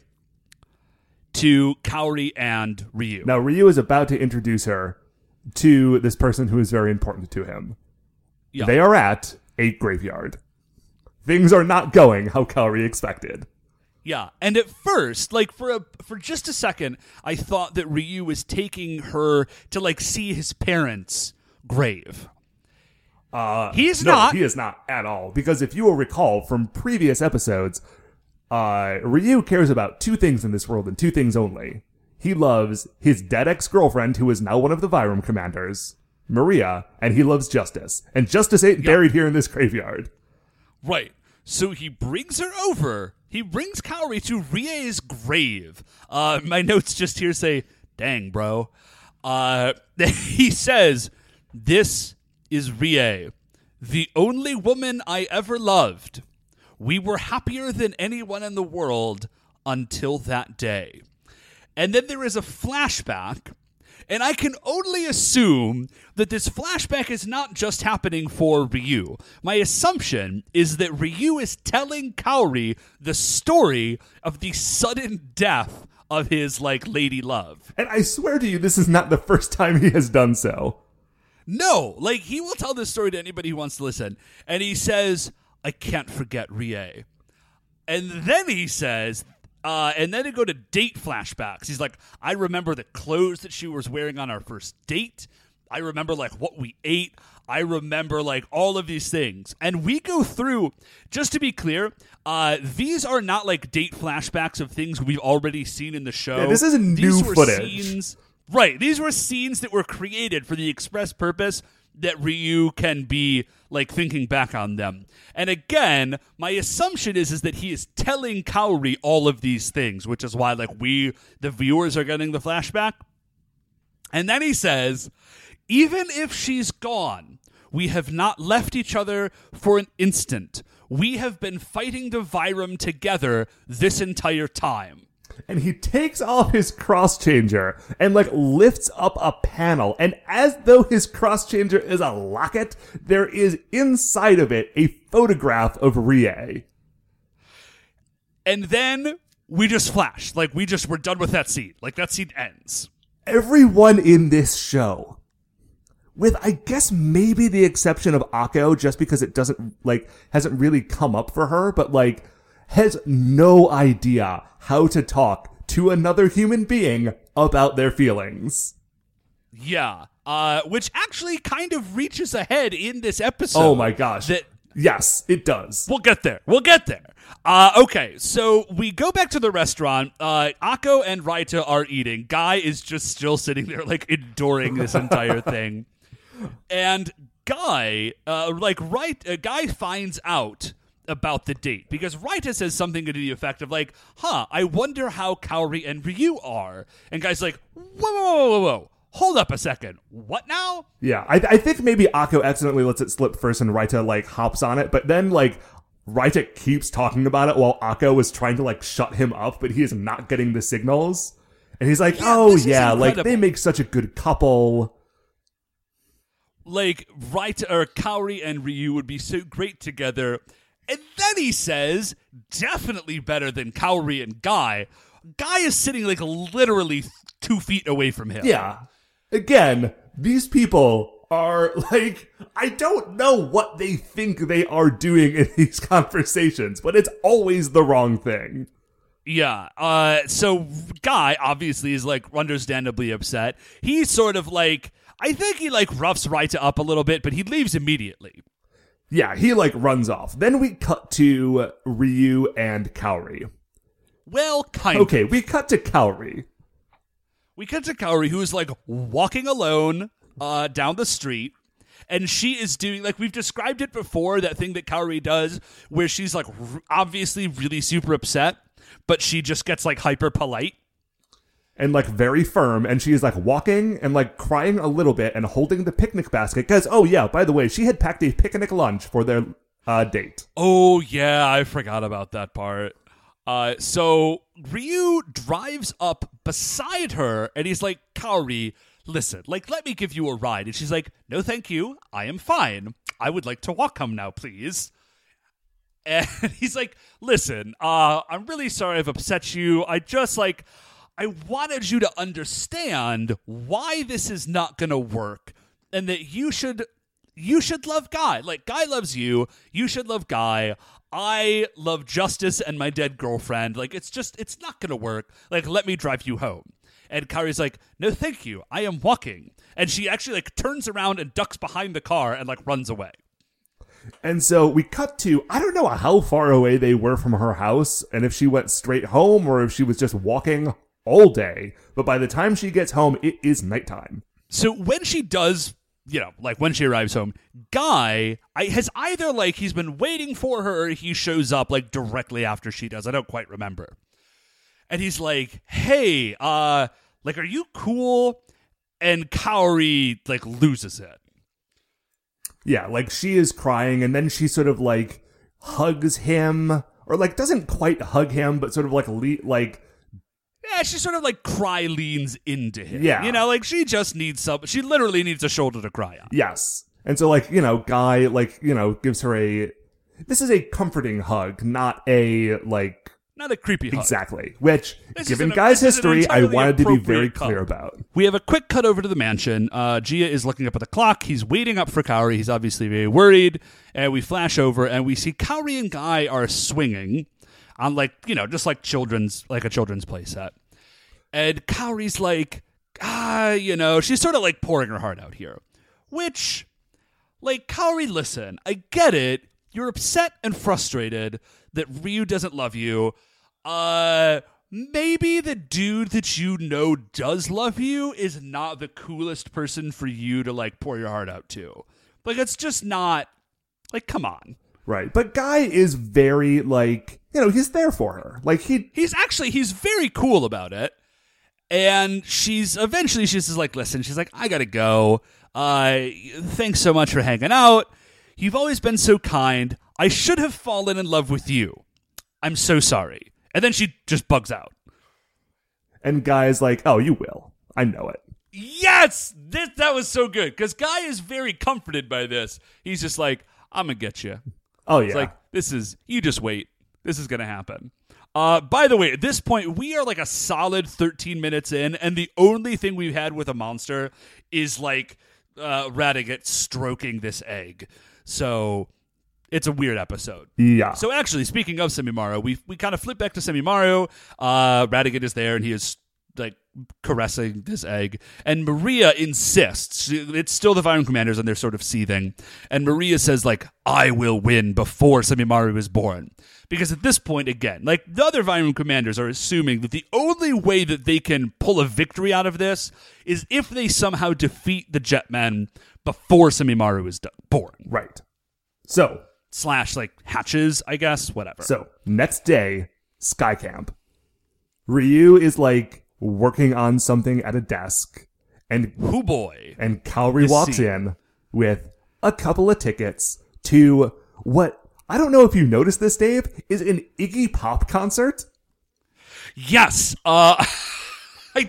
to Kaori and Ryu. Now, Ryu is about to introduce her to this person who is very important to him. Yeah. They are at a graveyard. Things are not going how Kaori expected. Yeah, and at first, like for a, for just a second, I thought that Ryu was taking her to like see his parents' grave. Uh, he is no, not. He is not at all. Because if you will recall from previous episodes, uh, Ryu cares about two things in this world and two things only. He loves his dead ex-girlfriend, who is now one of the Vyram commanders, Maria, and he loves Justice. And Justice ain't yep. buried here in this graveyard. Right. So he brings her over. He brings Kaori to Rie's grave. Uh, my notes just here say, dang, bro. Uh, he says, this is Rie, the only woman I ever loved. We were happier than anyone in the world until that day. And then there is a flashback, and I can only assume that this flashback is not just happening for Ryu. My assumption is that Ryu is telling Kaori the story of the sudden death of his, like, lady love. And I swear to you, this is not the first time he has done so. No, like, he will tell this story to anybody who wants to listen. And he says, I can't forget Rie. And then he says, uh, and then they go to date flashbacks. He's like, I remember the clothes that she was wearing on our first date. I remember like what we ate. I remember like all of these things. And we go through, just to be clear, uh, these are not like date flashbacks of things we've already seen in the show. Yeah, this isn't new footage. Scenes, right. These were scenes that were created for the express purpose that Ryu can be like thinking back on them. And again, my assumption is, is that he is telling Kaori all of these things, which is why like we, the viewers, are getting the flashback. And then he says, even if she's gone, we have not left each other for an instant. We have been fighting the Vyram together this entire time. And he takes off his cross-changer and, like, lifts up a panel. And as though his cross-changer is a locket, there is inside of it a photograph of Rie. And then we just flash. Like, we just were done with that scene. Like, that scene ends. Everyone in this show, with, I guess, maybe the exception of Akko, just because it doesn't, like, hasn't really come up for her, but, like, has no idea how to talk to another human being about their feelings. Yeah. Uh, which actually kind of reaches ahead in this episode. Oh, my gosh. That- Yes, it does. We'll get there. We'll get there. Uh, okay, so we go back to the restaurant. Uh, Akko and Raita are eating. Guy is just still sitting there, like, enduring this entire thing. And Guy, uh, like, right, uh, Guy finds out about the date, because Raita says something to the effect of, like, huh, I wonder how Kaori and Ryu are. And Guy's like, whoa, whoa, whoa, whoa. Hold up a second. What now? Yeah, I, th- I think maybe Akko accidentally lets it slip first and Raita, like, hops on it. But then, like, Raita keeps talking about it while Akko is trying to, like, shut him up. But he is not getting the signals. And he's like, yeah, oh, yeah, like, they make such a good couple. Like, Raita or Kaori and Ryu would be so great together. And then he says, definitely better than Kaori and Guy. Guy is sitting, like, literally two feet away from him. Yeah. Again, these people are, like, I don't know what they think they are doing in these conversations, but it's always the wrong thing. Yeah. Uh, so Guy, obviously, is, like, understandably upset. He's sort of, like, I think he, like, roughs Raita up a little bit, but he leaves immediately. Yeah, he, like, runs off. Then we cut to Ryu and Kaori. Well, kind okay, of. Okay, we cut to Kaori. We cut to Kaori, who is, like, walking alone uh, down the street, and she is doing, like, we've described it before, that thing that Kaori does, where she's, like, r- obviously really super upset, but she just gets, like, hyper polite. And, like, very firm, and she is, like, walking and, like, crying a little bit and holding the picnic basket, because, oh, yeah, by the way, she had packed a picnic lunch for their uh, date. Oh, yeah, I forgot about that part. Uh, so Ryu drives up beside her, and he's like, Kaori, listen, like, let me give you a ride. And she's like, no, thank you. I am fine. I would like to walk home now, please. And he's like, listen, uh, I'm really sorry I've upset you. I just, like, I wanted you to understand why this is not going to work, and that you should, you should love Guy. Like, Guy loves you. You should love Guy. I love Justice and my dead girlfriend. Like, it's just, it's not going to work. Like, let me drive you home. And Kaori's like, no, thank you. I am walking. And she actually, like, turns around and ducks behind the car and, like, runs away. And so we cut to, I don't know how far away they were from her house and if she went straight home or if she was just walking all day. But by the time she gets home, it is nighttime. So when she does, you know, like, when she arrives home, Guy I, has either, like, he's been waiting for her or he shows up, like, directly after she does. I don't quite remember. And he's like, hey, uh, like, are you cool? And Kaori, like, loses it. Yeah, like, she is crying, and then she sort of, like, hugs him. Or, like, doesn't quite hug him, but sort of, like, le- like... Yeah, she sort of, like, cry leans into him. Yeah. You know, like, she just needs some... She literally needs a shoulder to cry on. Yes. And so, like, you know, Guy, like, you know, gives her a... This is a comforting hug, not a, like... Not a creepy hug. Exactly. Which, this given an, Guy's history, I wanted to be very clear cut. about. We have a quick cut over to the mansion. Uh, Gia is looking up at the clock. He's waiting up for Kaori. He's obviously very worried. And we flash over, and we see Kaori and Guy are swinging on, like, you know, just like children's, like a children's play set. And Kaori's like, ah, you know, she's sort of like pouring her heart out here. Which, like, Kaori, listen, I get it. You're upset and frustrated that Ryu doesn't love you. Uh, maybe the dude that you know does love you is not the coolest person for you to, like, pour your heart out to. Like, it's just not, like, come on. Right. But Guy is very, like, you know, he's there for her. Like, he... He's actually, he's very cool about it. And she's, eventually she's just like, listen, she's like, I gotta go. Uh, thanks so much for hanging out. You've always been so kind. I should have fallen in love with you. I'm so sorry. And then she just bugs out. And Guy's like, oh, you will. I know it. Yes! This, that was so good. Because Guy is very comforted by this. He's just like, I'm gonna get you. Oh, yeah. It's like, this is, you just wait. This is gonna happen. Uh, by the way, at this point, we are like a solid thirteen minutes in, and the only thing we've had with a monster is like uh, Radiguet stroking this egg. So it's a weird episode. Yeah. So actually, speaking of Semimaru, we we kind of flip back to Semimaru. Uh, Radiguet is there, and he is like caressing this egg. And Maria insists. It's still the Vyram Commanders, and they're sort of seething. And Maria says, like, I will win before Semimaru is born. Because at this point, again, like, the other Vyram Commanders are assuming that the only way that they can pull a victory out of this is if they somehow defeat the Jetman before Semimaru is born. Right. So. Slash, like, hatches, I guess, whatever. So, next day, Sky Camp. Ryu is, like, working on something at a desk. And hoo boy. And Kaori this walks scene. in with a couple of tickets to what... I don't know if you noticed this, Dave, is an Iggy Pop concert? Yes. Uh, I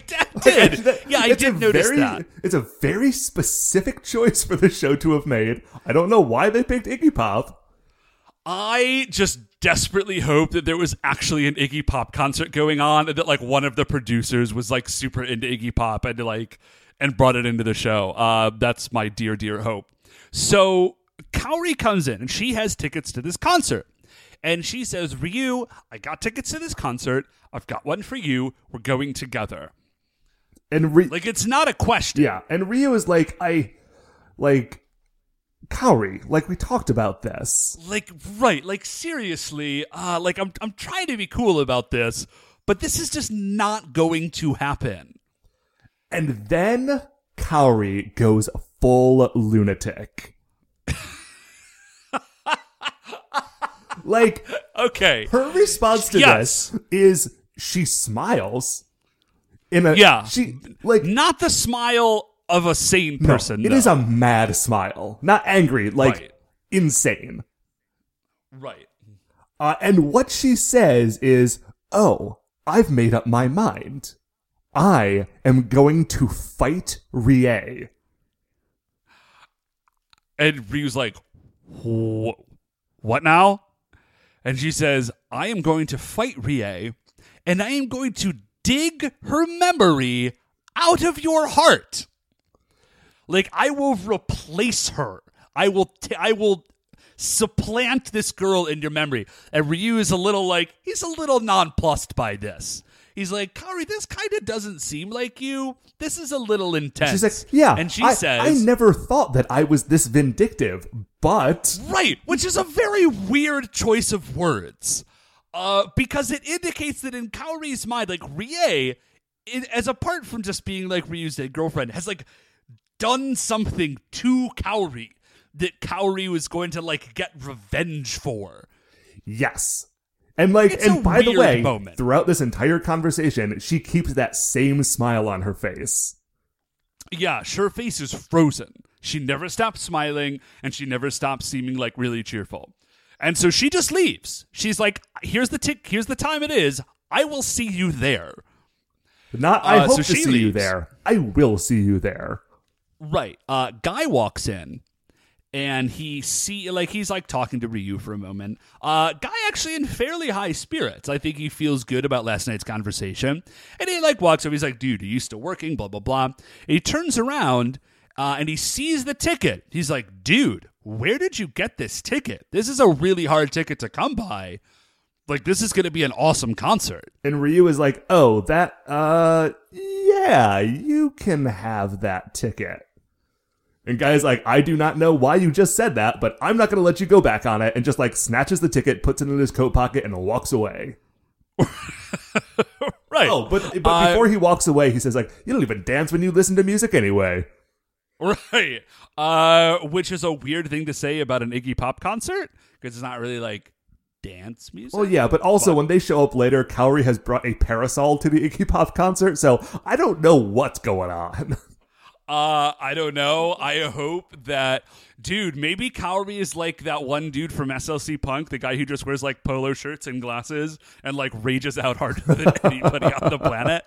did. Like, yeah, I did notice very, that. It's a very specific choice for the show to have made. I don't know why they picked Iggy Pop. I just desperately hope that there was actually an Iggy Pop concert going on and that, like, one of the producers was, like, super into Iggy Pop and, like, and brought it into the show. Uh, that's my dear, dear hope. So... Kaori comes in, and she has tickets to this concert. And she says, Ryu, I got tickets to this concert. I've got one for you. We're going together. And Rie- Like, it's not a question. Yeah, and Ryu is like, I, like, Kaori, like, we talked about this. Like, right, like, seriously, uh, like, I'm, I'm trying to be cool about this, but this is just not going to happen. And then Kaori goes full lunatic. Like, okay, her response to yes. this is she smiles in a yeah, she like not the smile of a sane person. No, it though. is a mad smile, not angry, like right. insane. Right. Uh, and what she says is, "Oh, I've made up my mind. I am going to fight Rie." And Ryu's like, "What now?" And she says, I am going to fight Rie, and I am going to dig her memory out of your heart. Like, I will replace her. I will t- I will supplant this girl in your memory. And Ryu is a little, like, he's a little nonplussed by this. He's like, Kaori, this kind of doesn't seem like you. This is a little intense. She's like, yeah. And she I, says, I never thought that I was this vindictive, but. Right, which is a very weird choice of words. Uh, because it indicates that in Kaori's mind, like, Rie, it, as apart from just being like Ryu's dead girlfriend, has, like, done something to Kaori that Kaori was going to, like, get revenge for. Yes. And like, it's and by the way, moment. throughout this entire conversation, she keeps that same smile on her face. Yeah, her face is frozen. She never stops smiling, and she never stops seeming like really cheerful. And so she just leaves. She's like, "Here's the tick. Here's the time. It is. I will see you there." Not. I uh, hope so to see leaves. you there. I will see you there. Right. Uh, Guy walks in. And he see like he's like talking to Ryu for a moment. Uh, Guy actually in fairly high spirits. I think he feels good about last night's conversation. And he like walks over. He's like, dude, are you still working? Blah, blah, blah. And he turns around uh, and he sees the ticket. He's like, dude, where did you get this ticket? This is a really hard ticket to come by. Like, this is going to be an awesome concert. And Ryu is like, oh, that, uh, yeah, you can have that ticket. And Guy's like, I do not know why you just said that, but I'm not going to let you go back on it. And just, like, snatches the ticket, puts it in his coat pocket, and walks away. Right. Oh, but, but uh, before he walks away, he says, like, you don't even dance when you listen to music anyway. Right. Uh, which is a weird thing to say about an Iggy Pop concert, because it's not really, like, dance music. Well, yeah, but also but, when they show up later, Kaori has brought a parasol to the Iggy Pop concert, so I don't know what's going on. uh, I don't know. I hope that, dude, maybe Kaori is like that one dude from S L C Punk, the guy who just wears like polo shirts and glasses and like rages out harder than anybody on the planet.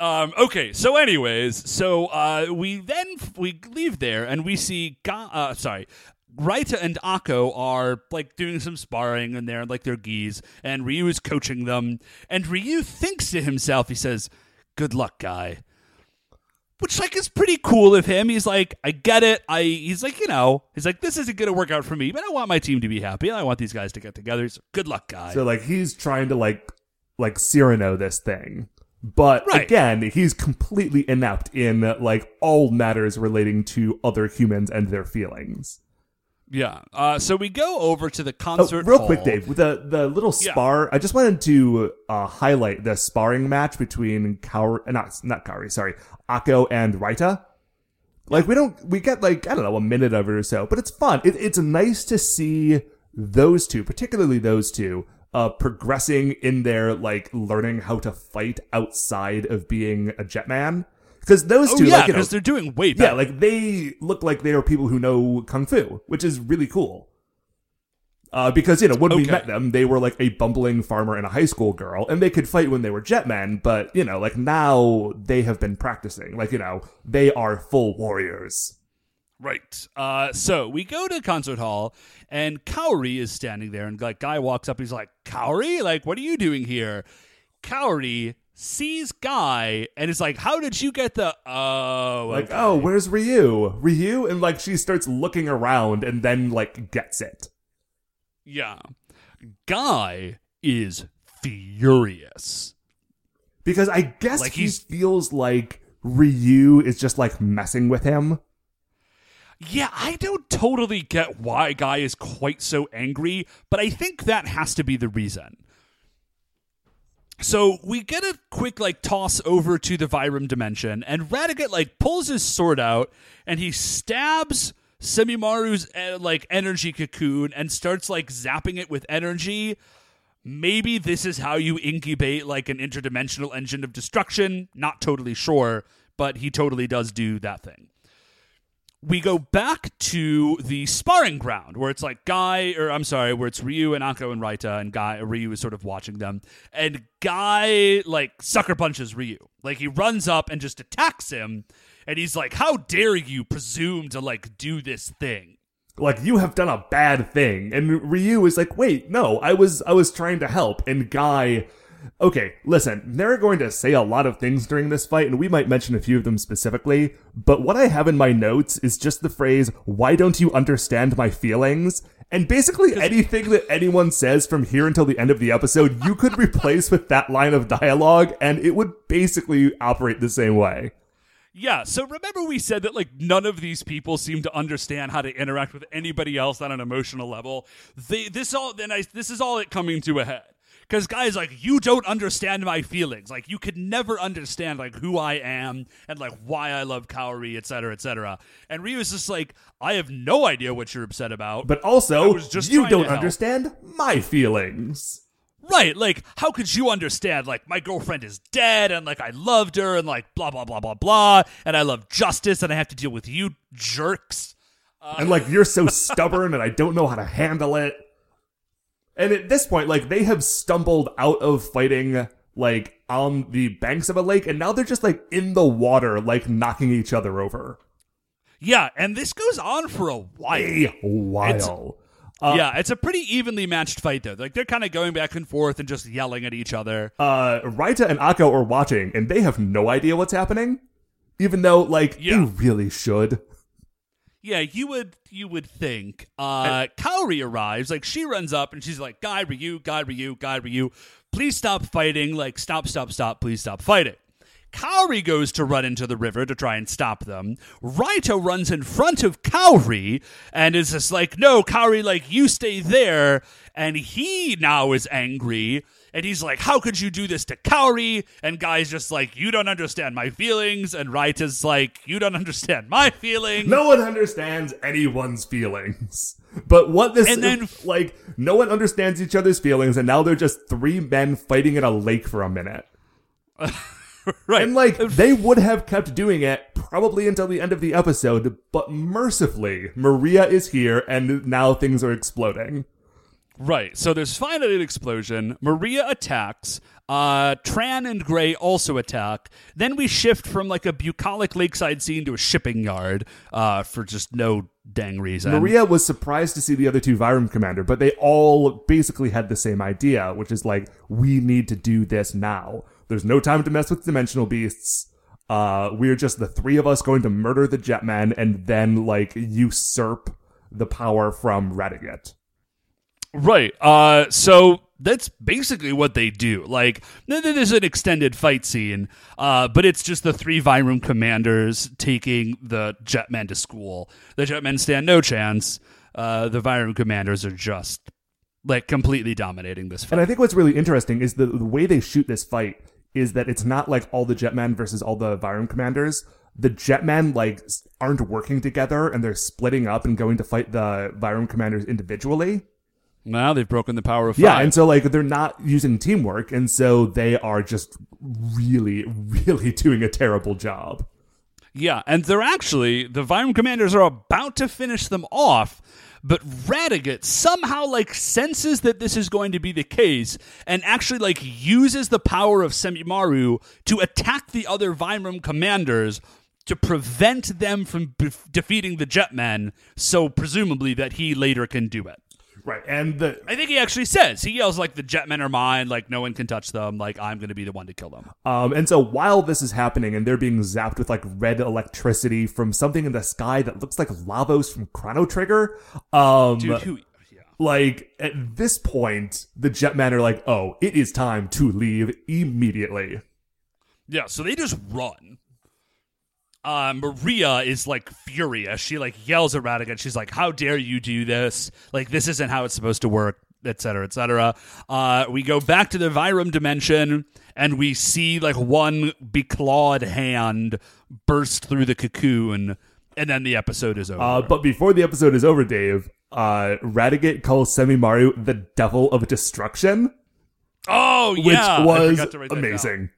Um, okay, so anyways, so uh, we then, we leave there and we see, Ga- uh, sorry, Raita and Akko are, like, doing some sparring in there, like, their gis, and Ryu is coaching them, and Ryu thinks to himself, he says, good luck, Guy. Which, like, is pretty cool of him. He's like, I get it. I. He's like, you know, he's like, this isn't going to work out for me, but I want my team to be happy, and I want these guys to get together, so good luck, Guy. So, like, he's trying to, like, like Cyrano this thing. But, right. Again, he's completely inept in, like, all matters relating to other humans and their feelings. Yeah, uh, so we go over to the concert oh, real hall. Real quick, Dave, with the, the little spar, yeah. I just wanted to uh, highlight the sparring match between Kaori, not, not Kaori, sorry, Akko and Raita. Like, we don't, we get like, I don't know, a minute of it or so, but it's fun. It, it's nice to see those two, particularly those two, uh, progressing in their, like, learning how to fight outside of being a Jetman. Because those oh, two, yeah, like, you know, they're doing way better. Yeah, like, they look like they are people who know Kung Fu, which is really cool. Uh, because, you know, when okay. we met them, they were, like, a bumbling farmer and a high school girl, and they could fight when they were Jetmen, but, you know, like, now they have been practicing. Like, you know, they are full warriors. Right. Uh, so, we go to concert hall, and Kaori is standing there, and, like, Guy walks up, he's like, Kaori? Like, what are you doing here? Kaori sees Guy and is like, how did you get the oh okay. like oh where's Ryu Ryu and like she starts looking around and then like gets it. Yeah, Guy is furious because I guess like he feels like Ryu is just like messing with him. Yeah, I don't totally get why Guy is quite so angry, but I think that has to be the reason. So we get a quick, like, toss over to the Vyram dimension, and Radiguet, like, pulls his sword out, and he stabs Semimaru's, uh, like, energy cocoon and starts, like, zapping it with energy. Maybe this is how you incubate, like, an interdimensional engine of destruction. Not totally sure, but he totally does do that thing. We go back to the sparring ground where it's like Guy, or I'm sorry, where it's Ryu and Akko and Raita, and Guy, Ryu is sort of watching them. And Guy, like, sucker punches Ryu. Like, he runs up and just attacks him. And he's like, how dare you presume to, like, do this thing? Like, you have done a bad thing. And Ryu is like, wait, no, I was, I was trying to help. And Guy, okay, listen, they're going to say a lot of things during this fight, and we might mention a few of them specifically, but what I have in my notes is just the phrase, why don't you understand my feelings? And basically anything that anyone says from here until the end of the episode, you could replace with that line of dialogue, and it would basically operate the same way. Yeah, so remember we said that, like, none of these people seem to understand how to interact with anybody else on an emotional level. They, this all, then I, this is all it coming to a head. Because Guy's like, you don't understand my feelings. Like, you could never understand, like, who I am and, like, why I love Kaori, et cetera, et cetera. And Ryu's just like, I have no idea what you're upset about. But also, just you don't understand my feelings. Right. Like, how could you understand, like, my girlfriend is dead and, like, I loved her and, like, blah, blah, blah, blah, blah. And I love justice and I have to deal with you jerks. Uh- and, like, you're so stubborn and I don't know how to handle it. And at this point, like, they have stumbled out of fighting, like, on the banks of a lake, and now they're just, like, in the water, like, knocking each other over. Yeah, and this goes on for a while. A while. It's, uh, yeah, it's a pretty evenly matched fight, though. Like, they're kind of going back and forth and just yelling at each other. Uh, Raita and Akko are watching, and they have no idea what's happening, even though, like, yeah. they really should. Yeah, you would you would think. Uh, and- Kaori arrives, like she runs up and she's like, "Guy Ryu, Guy Ryu, Guy Ryu, please stop fighting! Like stop, stop, stop! Please stop fighting!" Kaori goes to run into the river to try and stop them. Raito runs in front of Kaori and is just like, no, Kaori, like, you stay there. And he now is angry. And he's like, how could you do this to Kaori? And Guy's just like, you don't understand my feelings. And Raito's like, you don't understand my feelings. No one understands anyone's feelings. But what this and then, is, like, no one understands each other's feelings. And now they're just three men fighting in a lake for a minute. Right. And, like, they would have kept doing it probably until the end of the episode, but mercifully, Maria is here, and now things are exploding. Right. So there's finally an explosion. Maria attacks. Uh, Tran and Gray also attack. Then we shift from, like, a bucolic lakeside scene to a shipping yard uh, for just no dang reason. Maria was surprised to see the other two Vyram commander, but they all basically had the same idea, which is, like, we need to do this now. There's no time to mess with dimensional beasts. Uh, we're just the three of us going to murder the Jetman and then, like, usurp the power from Radiguet. Right. Uh, so that's basically what they do. Like, there's an extended fight scene, uh, but it's just the three Vyram commanders taking the Jetman to school. The Jetmen stand no chance. Uh, the Vyram commanders are just, like, completely dominating this fight. And I think what's really interesting is the, the way they shoot this fight is that it's not like all the Jetman versus all the Vyram commanders. The Jetman, like, aren't working together, and they're splitting up and going to fight the Vyram commanders individually. Now they've broken the power of five. Yeah, and so, like, they're not using teamwork, and so they are just really, really doing a terrible job. Yeah, and they're actually, the Vyram commanders are about to finish them off, but Radiguet somehow, like, senses that this is going to be the case and actually, like, uses the power of Semimaru to attack the other Vyram commanders to prevent them from be- defeating the Jetman, so presumably that he later can do it. Right, and the... I think he actually says. He yells, like, the Jetmen are mine, like, no one can touch them, like, I'm going to be the one to kill them. Um, and so while this is happening and they're being zapped with, like, red electricity from something in the sky that looks like Lavos from Chrono Trigger, um... Dude, who... Yeah. Like, at this point, the Jetmen are like, oh, it is time to leave immediately. Yeah, so they just run. Uh, Maria is, like, furious. She, like, yells at Radiguet. She's like, how dare you do this? Like, this isn't how it's supposed to work, et cetera, et cetera. Uh, we go back to the Vyram dimension, and we see, like, one beclawed hand burst through the cocoon, and then the episode is over. Uh, but before the episode is over, Dave, uh, Radiguet calls Semimaru the Devil of Destruction. Oh, yeah. Which was I forgot to write that amazing.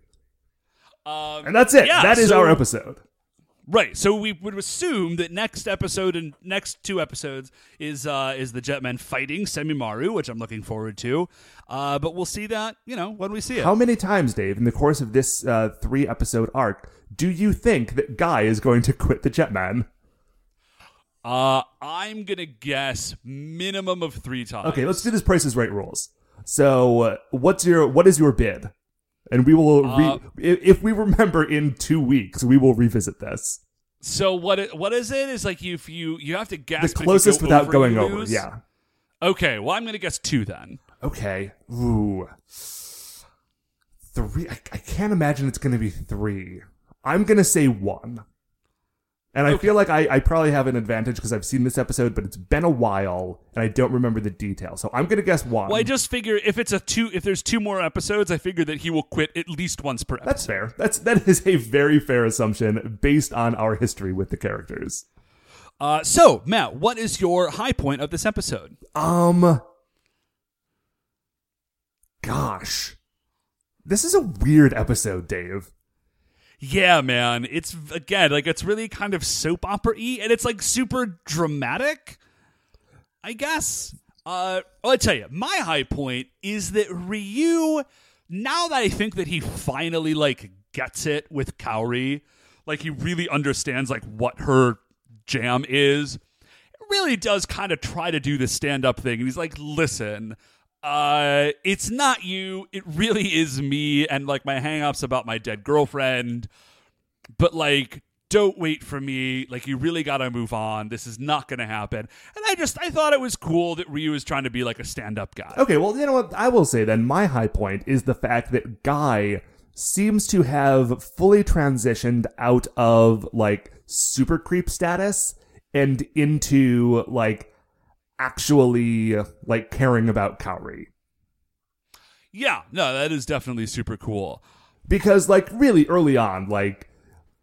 Down. Um, and that's it. Yeah, that is so- our episode. Right, so we would assume that next episode and next two episodes is uh, is the Jetman fighting Semimaru, which I'm looking forward to. Uh, but we'll see that, you know, when we see it. How many times, Dave, in the course of this uh, three-episode arc, do you think that Guy is going to quit the Jetman? Uh, I'm going to guess minimum of three times. Okay, let's do this Price is Right rules. So uh, what's your what is your bid? And we will, re- uh, if we remember in two weeks, we will revisit this. So what? It, what is it? Is like you, you, you have to guess the closest go without over going over. Lose? Yeah. Okay. Well, I'm gonna guess two then. Okay. Ooh. Three. I, I can't imagine it's gonna be three. I'm gonna say one. And okay. I feel like I, I probably have an advantage because I've seen this episode, but it's been a while, and I don't remember the details. So I'm going to guess one. Well, I just figure if it's a two, if there's two more episodes, I figure that he will quit at least once per episode. That's fair. That's that is a very fair assumption based on our history with the characters. Uh, so Matt, what is your high point of this episode? Um, gosh, this is a weird episode, Dave. Yeah, man. It's, again, like, it's really kind of soap opera-y, and it's, like, super dramatic, I guess. Uh, well, I tell you, my high point is that Ryu, now that I think that he finally, like, gets it with Kaori, like, he really understands, like, what her jam is, really does kind of try to do the stand-up thing, and he's like, listen... Uh, it's not you. It really is me and, like, my hang-ups about my dead girlfriend. But, like, don't wait for me. Like, you really got to move on. This is not going to happen. And I just, I thought it was cool that Ryu is trying to be like a stand-up guy. Okay, well, you know what? I will say then my high point is the fact that Guy seems to have fully transitioned out of, like, super creep status and into, like, actually, like, caring about Kaori. Yeah, no, that is definitely super cool. Because, like, really early on, like,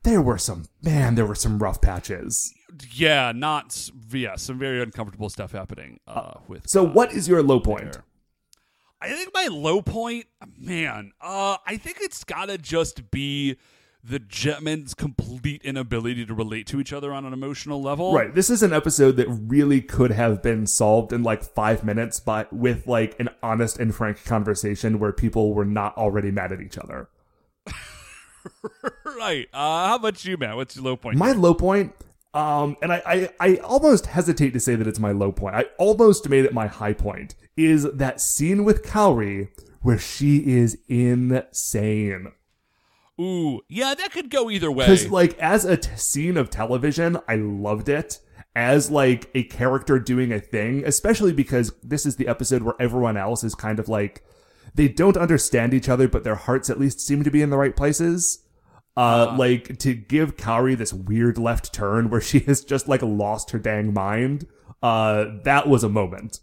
there were some, man, there were some rough patches. Yeah, not, yeah, some very uncomfortable stuff happening uh, with. So uh, what is your low point? There. I think my low point, man, uh, I think it's gotta just be the Jetmen's complete inability to relate to each other on an emotional level. Right. This is an episode that really could have been solved in like five minutes by with like an honest and frank conversation where people were not already mad at each other. Right. Uh, how about you, Matt? What's your low point? My low point, um, and I, I, I almost hesitate to say that it's my low point. I almost made it my high point, is that scene with Kaori where she is insane. Ooh, yeah, that could go either way. Because, like, as a t- scene of television, I loved it. As, like, a character doing a thing, especially because this is the episode where everyone else is kind of, like, they don't understand each other, but their hearts at least seem to be in the right places. Uh, uh. Like, to give Kaori this weird left turn where she has just, like, lost her dang mind, uh, that was a moment.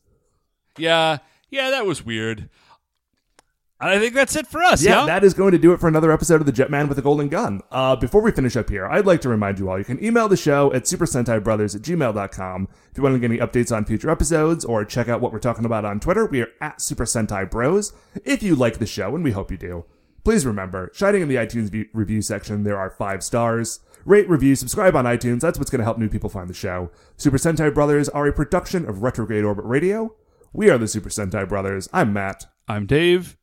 Yeah, yeah, that was weird. I think that's it for us. Yeah, yeah, that is going to do it for another episode of The Jetman with a Golden Gun. Uh, before we finish up here, I'd like to remind you all, you can email the show at supersentaibrothers at gmail dot com. If you want to get any updates on future episodes or check out what we're talking about on Twitter, we are at supersentaibros. If you like the show, and we hope you do, please remember, shining in the iTunes review section, there are five stars. Rate, review, subscribe on iTunes. That's what's going to help new people find the show. Super Sentai Brothers are a production of Retrograde Orbit Radio. We are the Super Sentai Brothers. I'm Matt. I'm Dave.